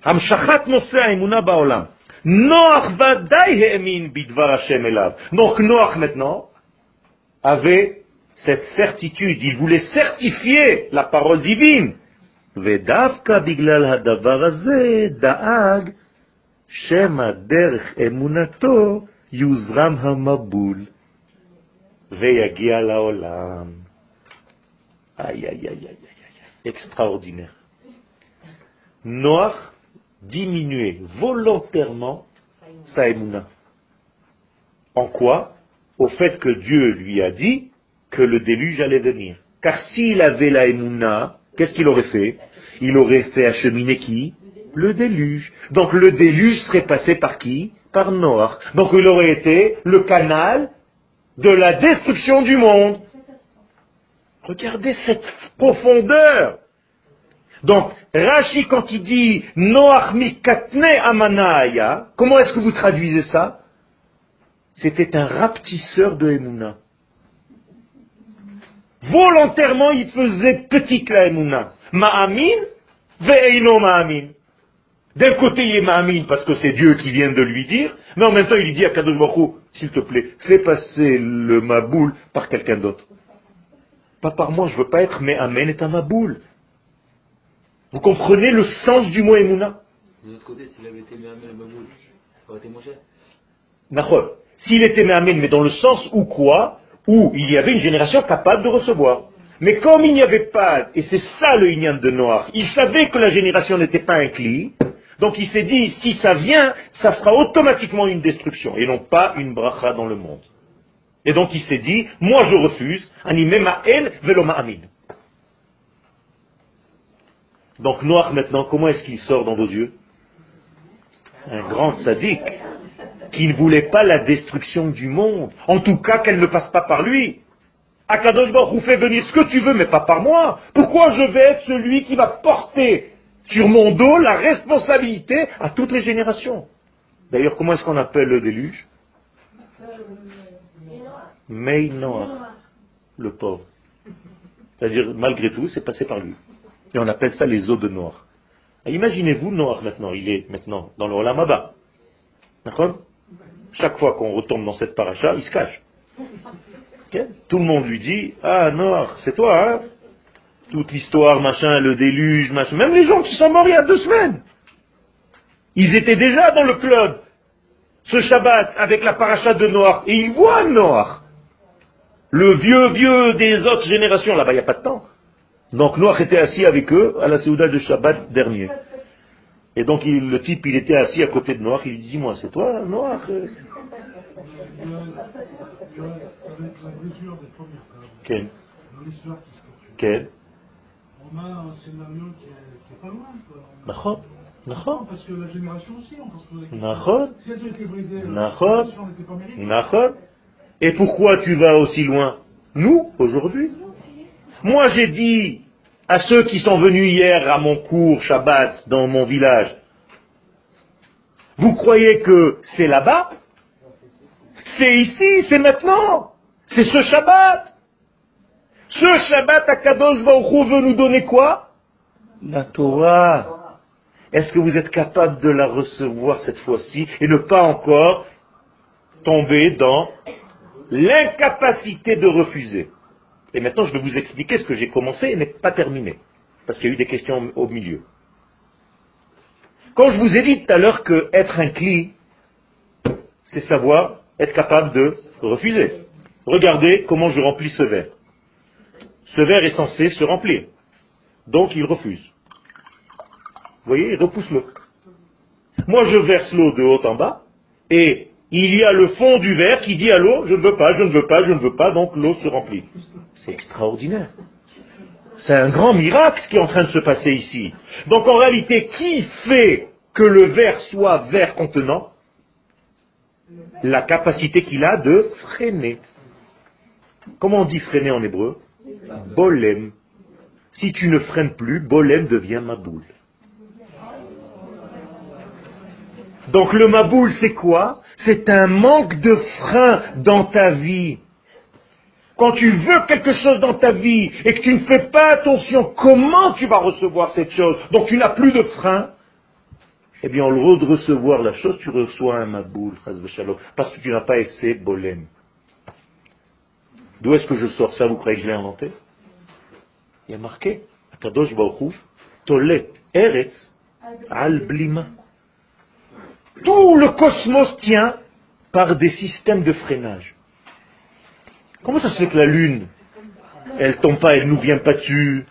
Donc Noach maintenant avait cette certitude, il voulait certifier la parole divine. Aïe, aïe, aïe, aïe, aïe, extraordinaire. Noach diminuait volontairement sa émouna. En quoi? Au fait que Dieu lui a dit que le déluge allait venir. Car s'il avait la émouna, qu'est-ce qu'il aurait fait? Il aurait fait acheminer qui? Le déluge. Donc le déluge serait passé par qui? Par Noach. Donc il aurait été le canal de la destruction du monde. Regardez cette profondeur. Donc, Rashi, quand il dit « Noach mikatne amanaya », comment est-ce que vous traduisez ça? C'était un rapetisseur de Emouna. Volontairement, il faisait petite la Emouna. Ma'amin ve'eino ma'amin. D'un côté, il est ma'amin parce que c'est Dieu qui vient de lui dire, mais en même temps, il lui dit à Kadosh Baruch Hu, s'il te plaît, fais passer le maboul par quelqu'un d'autre. Pas par moi, je veux pas être, mais Amen est un maboul. Vous comprenez le sens du mot Emouna? De l'autre côté, s'il avait été Mehamed le Maboul, ça aurait été moins cher. Nachol. S'il était Mehamed, mais dans le sens où quoi? Où il y avait une génération capable de recevoir. Mais comme il n'y avait pas, et c'est ça le Inyan de Noach, il savait que la génération n'était pas un cli, donc il s'est dit, si ça vient, ça sera automatiquement une destruction, et non pas une bracha dans le monde. Et donc il s'est dit, moi je refuse, animé ma'el velo ma'amid. Donc Noach maintenant, comment est-ce qu'il sort dans vos yeux? Un grand sadique qui ne voulait pas la destruction du monde. En tout cas, qu'elle ne passe pas par lui. Akadosh Baruch Hu, fais venir ce que tu veux, mais pas par moi. Pourquoi je vais être celui qui va porter sur mon dos la responsabilité à toutes les générations? D'ailleurs, comment est-ce qu'on appelle le déluge? Mei Noach, le pauvre. C'est-à-dire, malgré tout, c'est passé par lui. Et on appelle ça les eaux de Noach. Imaginez-vous Noach maintenant, il est maintenant dans le Olam Haba. D'accord? Chaque fois qu'on retombe dans cette paracha, il se cache. Okay? Tout le monde lui dit, ah Noach, c'est toi, hein? Toute l'histoire, machin, le déluge, machin. Même les gens qui sont morts il y a 2 semaines. Ils étaient déjà dans le club, ce Shabbat, avec la paracha de Noach. Et ils voient Noach. Le vieux des autres générations. Là-bas, il n'y a pas de temps. Donc Noach était assis avec eux à la Séouda de Shabbat dernier. Et donc le type, il était assis à côté de Noach, il lui dit, dis-moi, c'est toi Noach? Quel? Quel? On a un scénario qui est pas loin, quoi. Nachon? Nachon? Parce que la génération aussi, on pense que... Nachon? Si elle était brisée, la génération n'était pas méritée. Nachon? Et pourquoi tu vas aussi loin? Nous, aujourd'hui? Moi j'ai dit à ceux qui sont venus hier à mon cours Shabbat dans mon village, vous croyez que c'est là-bas? C'est ici, c'est maintenant, c'est ce Shabbat. Ce Shabbat Akadosh Baruch Hu veut nous donner quoi? La Torah. Est-ce que vous êtes capable de la recevoir cette fois-ci et ne pas encore tomber dans l'incapacité de refuser? Et maintenant, je vais vous expliquer ce que j'ai commencé et n'est pas terminé. Parce qu'il y a eu des questions au milieu. Quand je vous ai dit tout à l'heure que être un cli, c'est savoir être capable de refuser. Regardez comment je remplis ce verre. Ce verre est censé se remplir. Donc, il refuse. Vous voyez, il repousse l'eau. Moi, je verse l'eau de haut en bas et il y a le fond du verre qui dit à l'eau, je ne veux pas, je ne veux pas, je ne veux pas, donc l'eau se remplit. C'est extraordinaire. C'est un grand miracle ce qui est en train de se passer ici. Donc en réalité, qui fait que le verre soit verre contenant la capacité qu'il a de freiner. Comment on dit freiner en hébreu? Bolem. Si tu ne freines plus, Bolem devient Maboul. Donc le Maboul, c'est quoi? C'est un manque de frein dans ta vie. Quand tu veux quelque chose dans ta vie et que tu ne fais pas attention, comment tu vas recevoir cette chose? Donc tu n'as plus de frein. Eh bien, au lieu de recevoir la chose, tu reçois un Maboul, parce que tu n'as pas essayé Bolem. D'où est-ce que je sors ça? Vous croyez que je l'ai inventé? Il y a marqué, Akadosh Baruch Hu, Tole Eretz Al Blima. Tout le cosmos tient par des systèmes de freinage. Comment ça se fait que la Lune, elle tombe pas, elle nous vient pas dessus?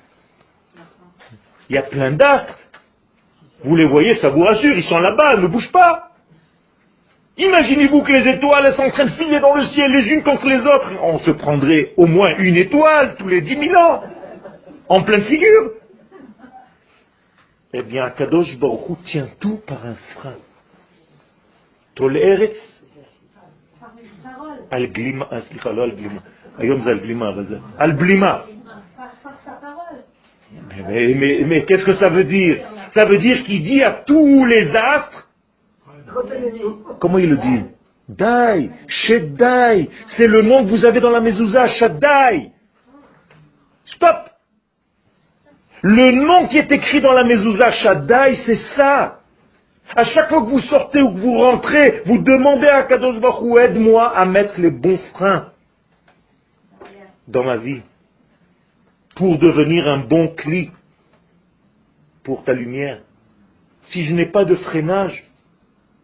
Il y a plein d'astres. Vous les voyez, ça vous rassure, ils sont là-bas, ils ne bougent pas. Imaginez-vous que les étoiles, elles sont en train de filer dans le ciel les unes contre les autres. On se prendrait au moins une étoile tous les 10 000 ans, en pleine figure. Eh bien, Kadosh Baruch Hu tient tout par un frein. Tol Eretz Al Glima, Al Blima. Mais qu'est-ce que ça veut dire? Ça veut dire qu'il dit à tous les astres. Comment il le dit? Dai, Shaddai. C'est le nom que vous avez dans la mezouza, Shaddai. Stop. Le nom qui est écrit dans la mezouza, Shaddai, c'est ça. À chaque fois que vous sortez ou que vous rentrez, vous demandez à Kadosh Baruch Hu, aide-moi à mettre les bons freins dans ma vie pour devenir un bon cli pour ta lumière. Si je n'ai pas de freinage,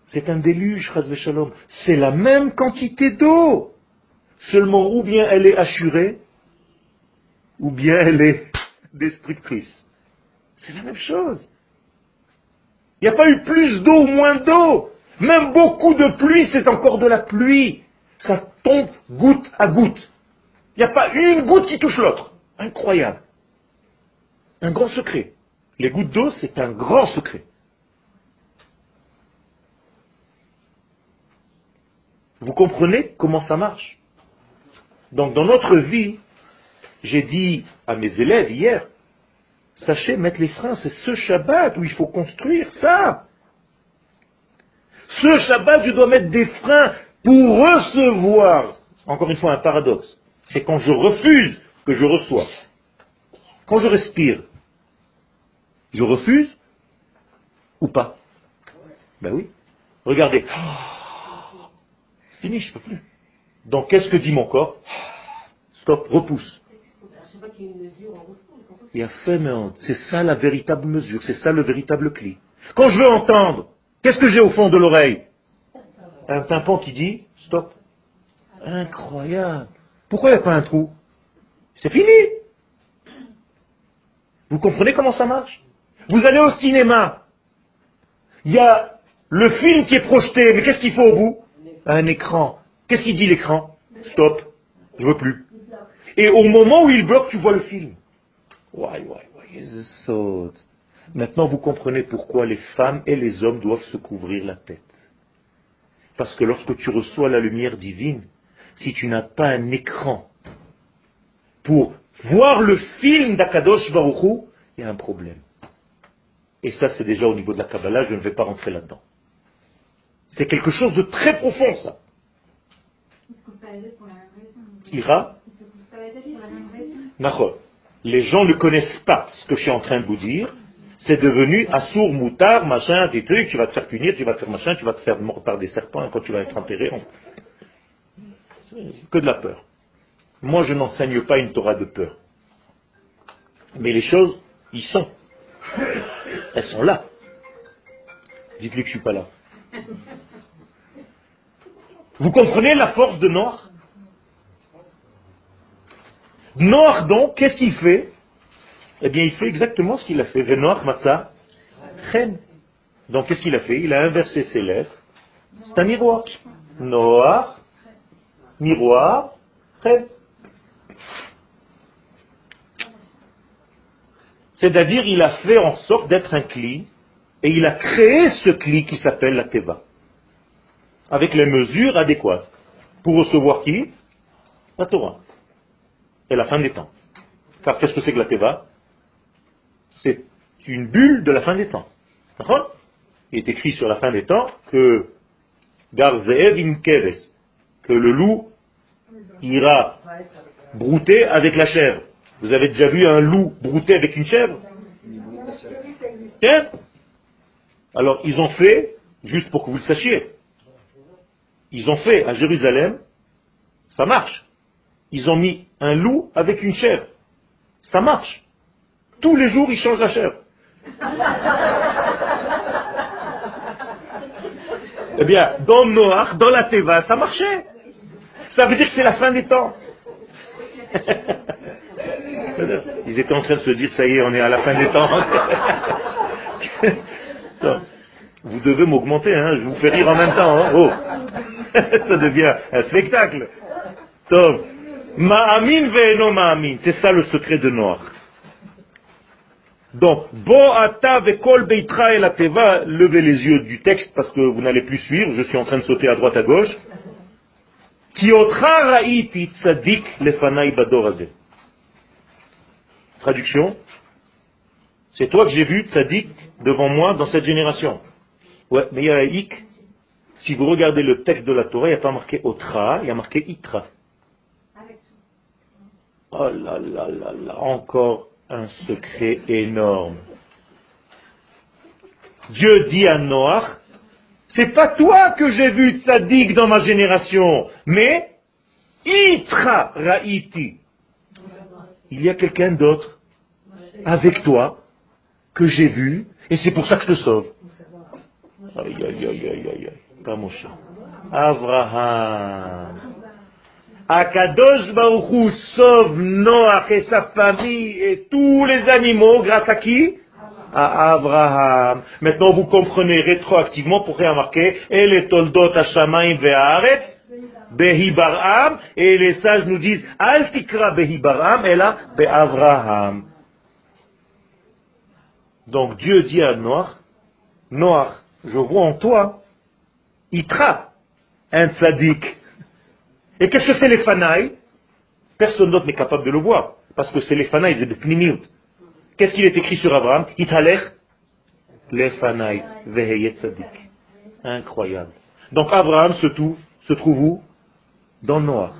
c'est un déluge, Chas V'Shalom. C'est la même quantité d'eau. Seulement, ou bien elle est assurée, ou bien elle est destructrice. C'est la même chose. Il n'y a pas eu plus d'eau ou moins d'eau. Même beaucoup de pluie, c'est encore de la pluie. Ça tombe goutte à goutte. Il n'y a pas une goutte qui touche l'autre. Incroyable. Un grand secret. Les gouttes d'eau, c'est un grand secret. Vous comprenez comment ça marche? Donc dans notre vie, j'ai dit à mes élèves hier, sachez mettre les freins, c'est ce Shabbat où il faut construire ça. Ce Shabbat, je dois mettre des freins pour recevoir. Encore une fois, un paradoxe. C'est quand je refuse que je reçois. Quand je respire, je refuse ou pas? Ben oui. Regardez. Fini, je ne peux plus. Donc qu'est-ce que dit mon corps? Stop, repousse. Il y a fait, c'est ça la véritable mesure, c'est ça le véritable clé. Quand je veux entendre, qu'est-ce que j'ai au fond de l'oreille? Un tympan qui dit stop. Incroyable. Pourquoi il n'y a pas un trou? C'est fini. Vous comprenez comment ça marche? Vous allez au cinéma, il y a le film qui est projeté, mais qu'est-ce qu'il faut au bout? Un écran. Qu'est-ce qu'il dit l'écran? Stop, je veux plus. Et au moment où il bloque, tu vois le film. Maintenant, vous comprenez pourquoi les femmes et les hommes doivent se couvrir la tête. Parce que lorsque tu reçois la lumière divine, si tu n'as pas un écran pour voir le film d'Akadosh Baruch Hu, il y a un problème. Et ça, c'est déjà au niveau de la Kabbalah, je ne vais pas rentrer là-dedans. C'est quelque chose de très profond, ça. Ira. D'accord. Les gens ne connaissent pas ce que je suis en train de vous dire. C'est devenu assour, moutard, machin, des trucs, tu vas te faire punir, tu vas te faire machin, tu vas te faire mordre par des serpents, et quand tu vas être enterré, que de la peur. Moi, je n'enseigne pas une Torah de peur. Mais les choses, ils sont. Elles sont là. Dites-lui que je ne suis pas là. Vous comprenez la force de Noir? Noir donc, qu'est-ce qu'il fait? Eh bien, il fait exactement ce qu'il a fait. Noir, Matzah, Chen. Donc, qu'est-ce qu'il a fait? Il a inversé ses lettres. C'est un miroir. Noir, miroir, Chen. C'est-à-dire, il a fait en sorte d'être un cli Et il a créé ce cli qui s'appelle la Teva, avec les mesures adéquates, pour recevoir qui? La Torah. Et la fin des temps. Car qu'est-ce que c'est que la Teva? C'est une bulle de la fin des temps. D'accord? Il est écrit sur la fin des temps que Garzeev Inkeves, que le loup ira brouter avec la chèvre. Vous avez déjà vu un loup brouter avec une chèvre? Tiens. Alors ils ont fait, juste pour que vous le sachiez, ils ont fait à Jérusalem, ça marche. Ils ont mis un loup avec une chèvre. Ça marche. Tous les jours, ils changent la chèvre. Eh bien, dans Noach, dans la Teva, ça marchait. Ça veut dire que c'est la fin des temps. Ils étaient en train de se dire, ça y est, on est à la fin des temps. Non, vous devez m'augmenter, hein, je vous fais rire en même temps. Hein. Oh. Ça devient un spectacle. Tom. Ma'amin ve'eno ma'amin. C'est ça le secret de Noach. Donc, bo ata ve'kol beitra et la teva, levez les yeux du texte parce que vous n'allez plus suivre, je suis en train de sauter à droite à gauche. Ki otra ra'iti tzadik lefanai bador hazeh. Traduction. C'est toi que j'ai vu, tzadik, devant moi dans cette génération. Ouais, mais il y a ik. Si vous regardez le texte de la Torah, il n'y a pas marqué otra, il y a marqué itra. Oh là là là là, encore un secret énorme. Dieu dit à Noach, c'est pas toi que j'ai vu tzaddik dans ma génération, mais itra ra'iti. Il y a quelqu'un d'autre avec toi que j'ai vu, et c'est pour ça que je te sauve. Aïe aïe aïe aïe aïe aïe. Pas mon chat. Abraham. Akadosh Baruch Hu sauve Noach et sa famille et tous les animaux grâce à qui? À Abraham. Maintenant vous comprenez rétroactivement pour remarquer et les toldot hashamayim ve'aretz behi Bar'am, et les sages nous disent al tikra behi Bar'am et là be'Abraham. Donc Dieu dit à Noach, Noach, je vois en toi itra un tzaddik. Et qu'est-ce que c'est les fanaïs? Personne d'autre n'est capable de le voir. Parce que c'est les fanaïs, c'est de Pnimut. Qu'est-ce qu'il est écrit sur Abraham? Italech, les fanaïs, veheyet tzadik. Incroyable. Donc Abraham se trouve où? Dans Noach.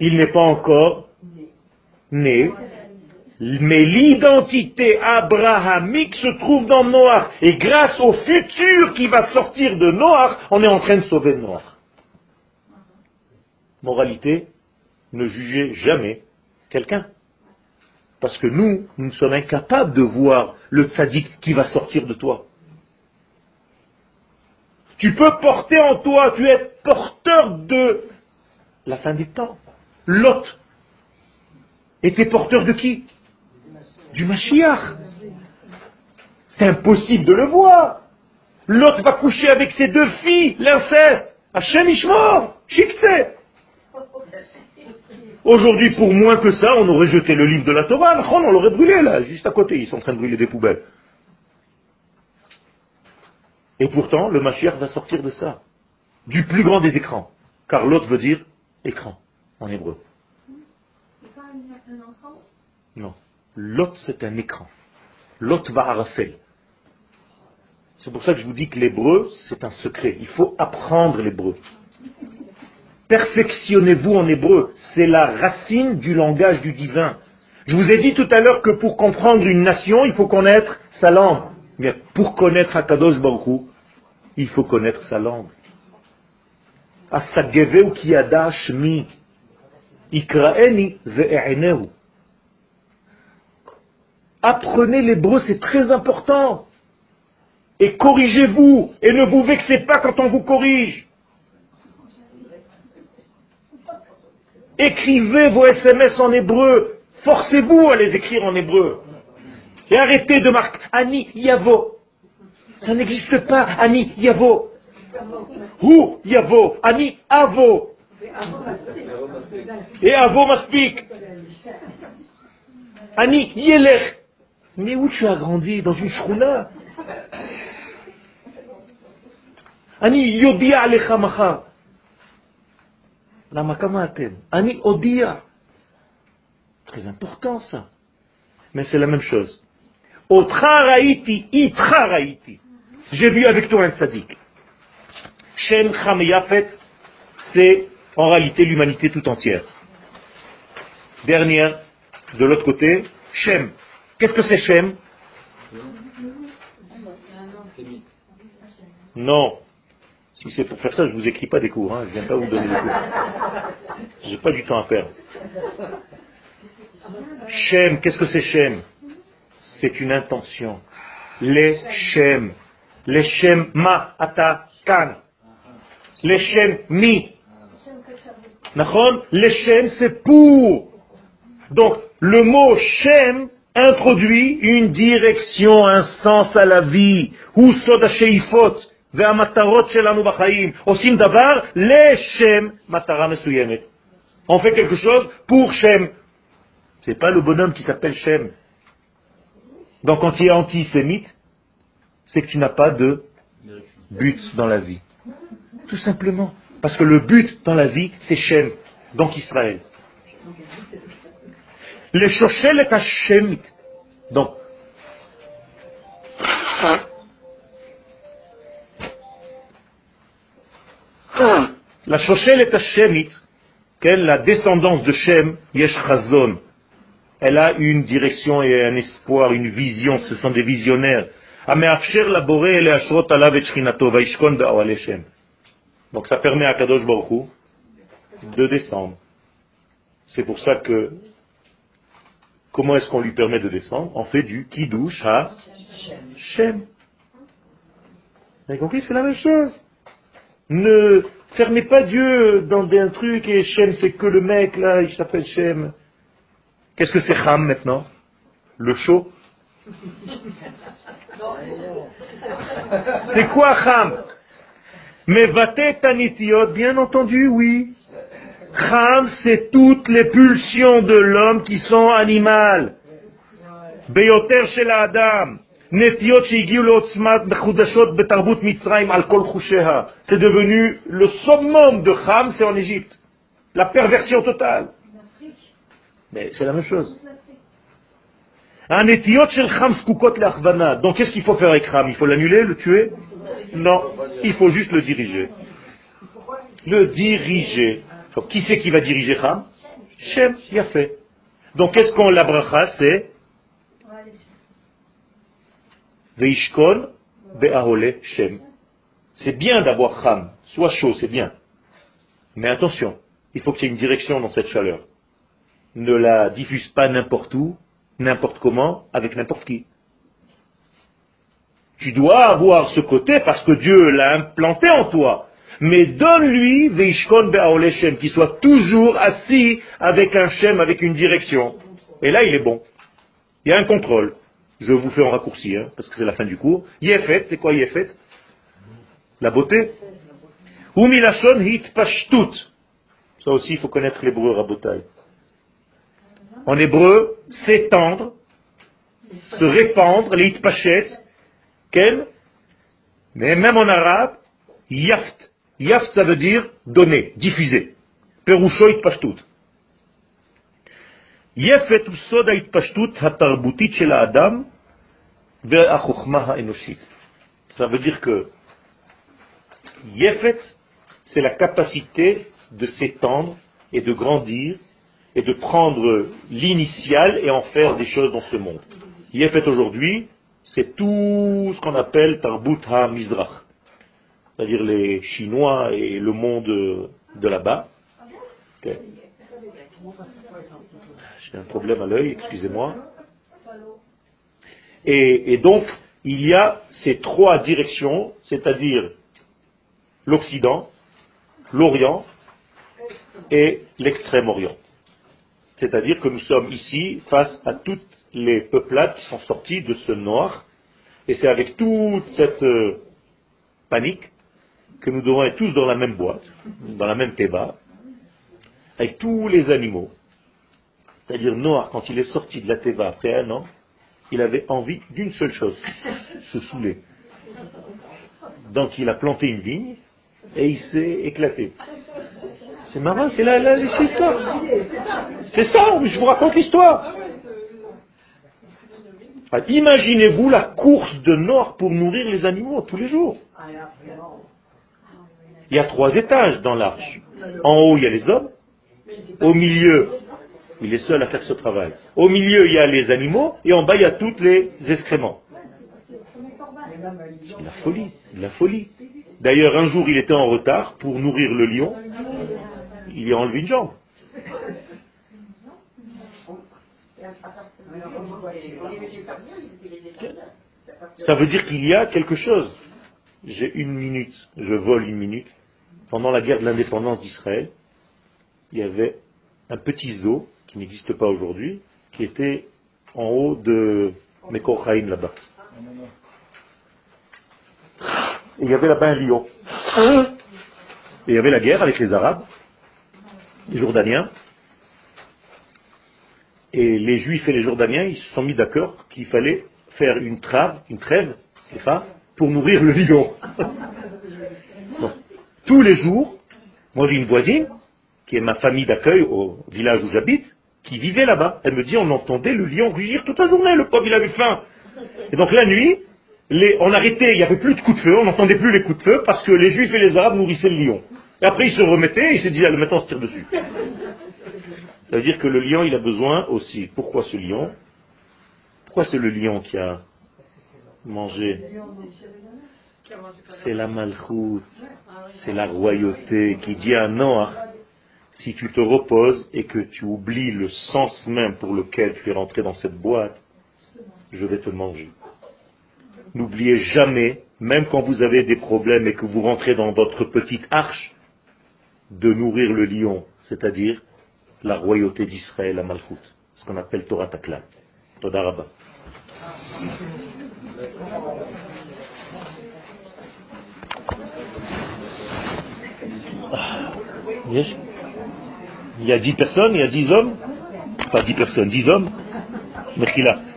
Il n'est pas encore né, mais l'identité abrahamique se trouve dans Noach. Et grâce au futur qui va sortir de Noach, on est en train de sauver Noach. Moralité, ne jugez jamais quelqu'un. Parce que nous sommes incapables de voir le tzaddik qui va sortir de toi. Tu peux porter en toi, tu es porteur de la fin des temps. Lot. Et tu es porteur de qui? Du Mashiach. C'est impossible de le voir. Lot va coucher avec ses deux filles, l'inceste. Hachem Ishmor, Shikse. Aujourd'hui, pour moins que ça, on aurait jeté le livre de la Torah, on l'aurait brûlé là, juste à côté, ils sont en train de brûler des poubelles. Et pourtant, le Mashiach va sortir de ça, du plus grand des écrans, car l'autre veut dire écran, en hébreu. C'est pas un enfant ? Non, l'autre c'est un écran, l'autre va à Raphaël. C'est pour ça que je vous dis que l'hébreu, c'est un secret, il faut apprendre l'hébreu. Perfectionnez-vous en hébreu, c'est la racine du langage du divin. Je vous ai dit tout à l'heure que pour comprendre une nation, il faut connaître sa langue. Mais pour connaître Akadosh Baruch Hu, il faut connaître sa langue. Asageveu kiyada shmi, ikraeni ve'e'eneu. Apprenez l'hébreu, c'est très important. Et corrigez-vous, et ne vous vexez pas quand on vous corrige. Écrivez vos SMS en hébreu. Forcez-vous à les écrire en hébreu. Et arrêtez de marquer Ani Yavo. Ça n'existe pas. Ani Yavo. Hu Yavo. Ani Avo. Et Avo Maspik. Ani Yelech. Mais où tu as grandi? Dans une shrouna? אני יודיע לך מחר. למה כמה אתם? אני הודיע. Très important ça. Mais c'est la même chose. Otcha raïti, itcha raïti. J'ai vu avec toi un sadique. Shem Cham Yafet, c'est en réalité l'humanité tout entière. Dernière, de l'autre côté, Shem. Qu'est-ce que c'est Shem? Non. Si c'est pour faire ça, je ne vous écris pas des cours. Je ne viens pas vous donner des cours. Je n'ai pas du temps à perdre. Shem, qu'est-ce que c'est Shem? C'est une intention. Les Shem ma ata kan. Les Shem mi. Les Shem c'est pour. Donc le mot Shem introduit une direction, un sens à la vie. Hu sod hasheifot ve'amatarot shelanu b'chaim. Osim davar les Shem matara mesuyemet. On fait quelque chose pour Shem. C'est pas le bonhomme qui s'appelle Shem. Donc quand tu es antisémite, c'est que tu n'as pas de but dans la vie. Tout simplement. Parce que le but dans la vie, c'est Shem. Donc Israël. Le Shoshel est un Shemite. Donc. La Shoshel est un Shemite. Quelle la descendance de Shem, Yesh Chazon. Elle a une direction et un espoir, une vision. Ce sont des visionnaires. Donc ça permet à Kadosh Baruch Hu de descendre. C'est pour ça que, comment est-ce qu'on lui permet de descendre? On fait du Kiddush à Shem. Vous avez compris? C'est la même chose. Ne fermez pas Dieu dans un truc et Shem c'est que le mec là, il s'appelle Shem. Qu'est-ce que c'est Ham maintenant? Le chaud. C'est quoi Ham? Mevatet anitiot, bien entendu, oui. Ham, c'est toutes les pulsions de l'homme qui sont animales. Beyoter shel Adam. Netiot shehigiu leotzmat mechudashot betarbut Mitzrayim al kol chusheha. C'est devenu le summum de Ham, c'est en Égypte. La perversion totale. Mais c'est la même chose. Donc qu'est-ce qu'il faut faire avec Ham? Il faut l'annuler, le tuer? Non, il faut juste le diriger. Le diriger. Donc, qui c'est qui va diriger Ham? Shem, il a fait. Donc qu'est-ce qu'on la bracha? C'est Veishkon Be'ahole Shem. C'est bien d'avoir Ham. Soit chaud, c'est bien. Mais attention, il faut qu'il y ait une direction dans cette chaleur. Ne la diffuse pas n'importe où, n'importe comment, avec n'importe qui. Tu dois avoir ce côté parce que Dieu l'a implanté en toi. Mais donne-lui Veishkon Be'aoleh Shem, qu'il soit toujours assis avec un Shem, avec une direction. Et là, il est bon. Il y a un contrôle. Je vous fais en raccourci, parce que c'est la fin du cours. Yefet, c'est quoi Yefet? La beauté. Umilashon hit pashtut. Ça aussi, il faut connaître l'hébreu rabotai. En hébreu, s'étendre, se répandre, les hitpachet, quel? Mais même en arabe, yaft. Yaft, ça veut dire donner, diffuser. Perusho hitpashtut. Yefet usod hitpashtut hatarbutit shel ha'adam ve'achokhma ha'enoshit. Ça veut dire que Yefet, c'est la capacité de s'étendre et de grandir et de prendre l'initiale et en faire des choses dans ce monde. Yefet aujourd'hui, c'est tout ce qu'on appelle Tarbut HaMizrach, c'est-à-dire les Chinois et le monde de là-bas. Okay. J'ai un problème à l'œil, excusez-moi. Et donc, il y a ces trois directions, c'est-à-dire l'Occident, l'Orient et l'Extrême-Orient. C'est-à-dire que nous sommes ici face à toutes les peuplades qui sont sorties de ce noir. Et c'est avec toute cette panique que nous devons être tous dans la même boîte, dans la même théba, avec tous les animaux. C'est-à-dire Noir, quand il est sorti de la théba après un an, il avait envie d'une seule chose, se saouler. Donc il a planté une vigne et il s'est éclaté. C'est marrant, c'est l'histoire. C'est ça, je vous raconte l'histoire. Imaginez-vous la course de nord pour nourrir les animaux tous les jours. Il y a 3 étages dans l'arche. En haut, il y a les hommes. Au milieu, il est seul à faire ce travail. Au milieu, il y a les animaux. Et en bas, il y a tous les excréments. C'est de la folie, de la folie. D'ailleurs, un jour, il était en retard pour nourrir le lion. Il a enlevé une jambe. Ça veut dire qu'il y a quelque chose. J'ai 1 minute, je vole 1 minute. Pendant la guerre de l'indépendance d'Israël, il y avait un petit zoo, qui n'existe pas aujourd'hui, qui était en haut de Mekor Chaim là-bas. Et il y avait là-bas un lion. Et il y avait la guerre avec les Arabes, les Jordaniens. Et les Juifs et les Jordaniens, ils se sont mis d'accord qu'il fallait faire une trêve, c'est ça, pour nourrir le lion. Donc, tous les jours, moi j'ai une voisine, qui est ma famille d'accueil au village où j'habite, qui vivait là-bas. Elle me dit, on entendait le lion rugir toute la journée, le pauvre il avait faim. Et donc la nuit, on arrêtait, il n'y avait plus de coups de feu, on n'entendait plus les coups de feu, parce que les Juifs et les Arabes nourrissaient le lion. Et après ils se remettaient, et ils se disaient, allez, maintenant on se tire dessus. Ça veut dire que le lion, il a besoin aussi. Pourquoi ce lion ? Pourquoi c'est le lion qui a mangé ? C'est la malchoute, c'est la royauté qui dit à Noah, si tu te reposes et que tu oublies le sens même pour lequel tu es rentré dans cette boîte, je vais te manger. N'oubliez jamais, même quand vous avez des problèmes et que vous rentrez dans votre petite arche, de nourrir le lion, c'est-à-dire la royauté d'Israël à Malchut, ce qu'on appelle Torah Takla. Toda Rabba. Il y a 10 personnes, il y a 10 hommes, pas 10 personnes, 10 hommes, Mechila.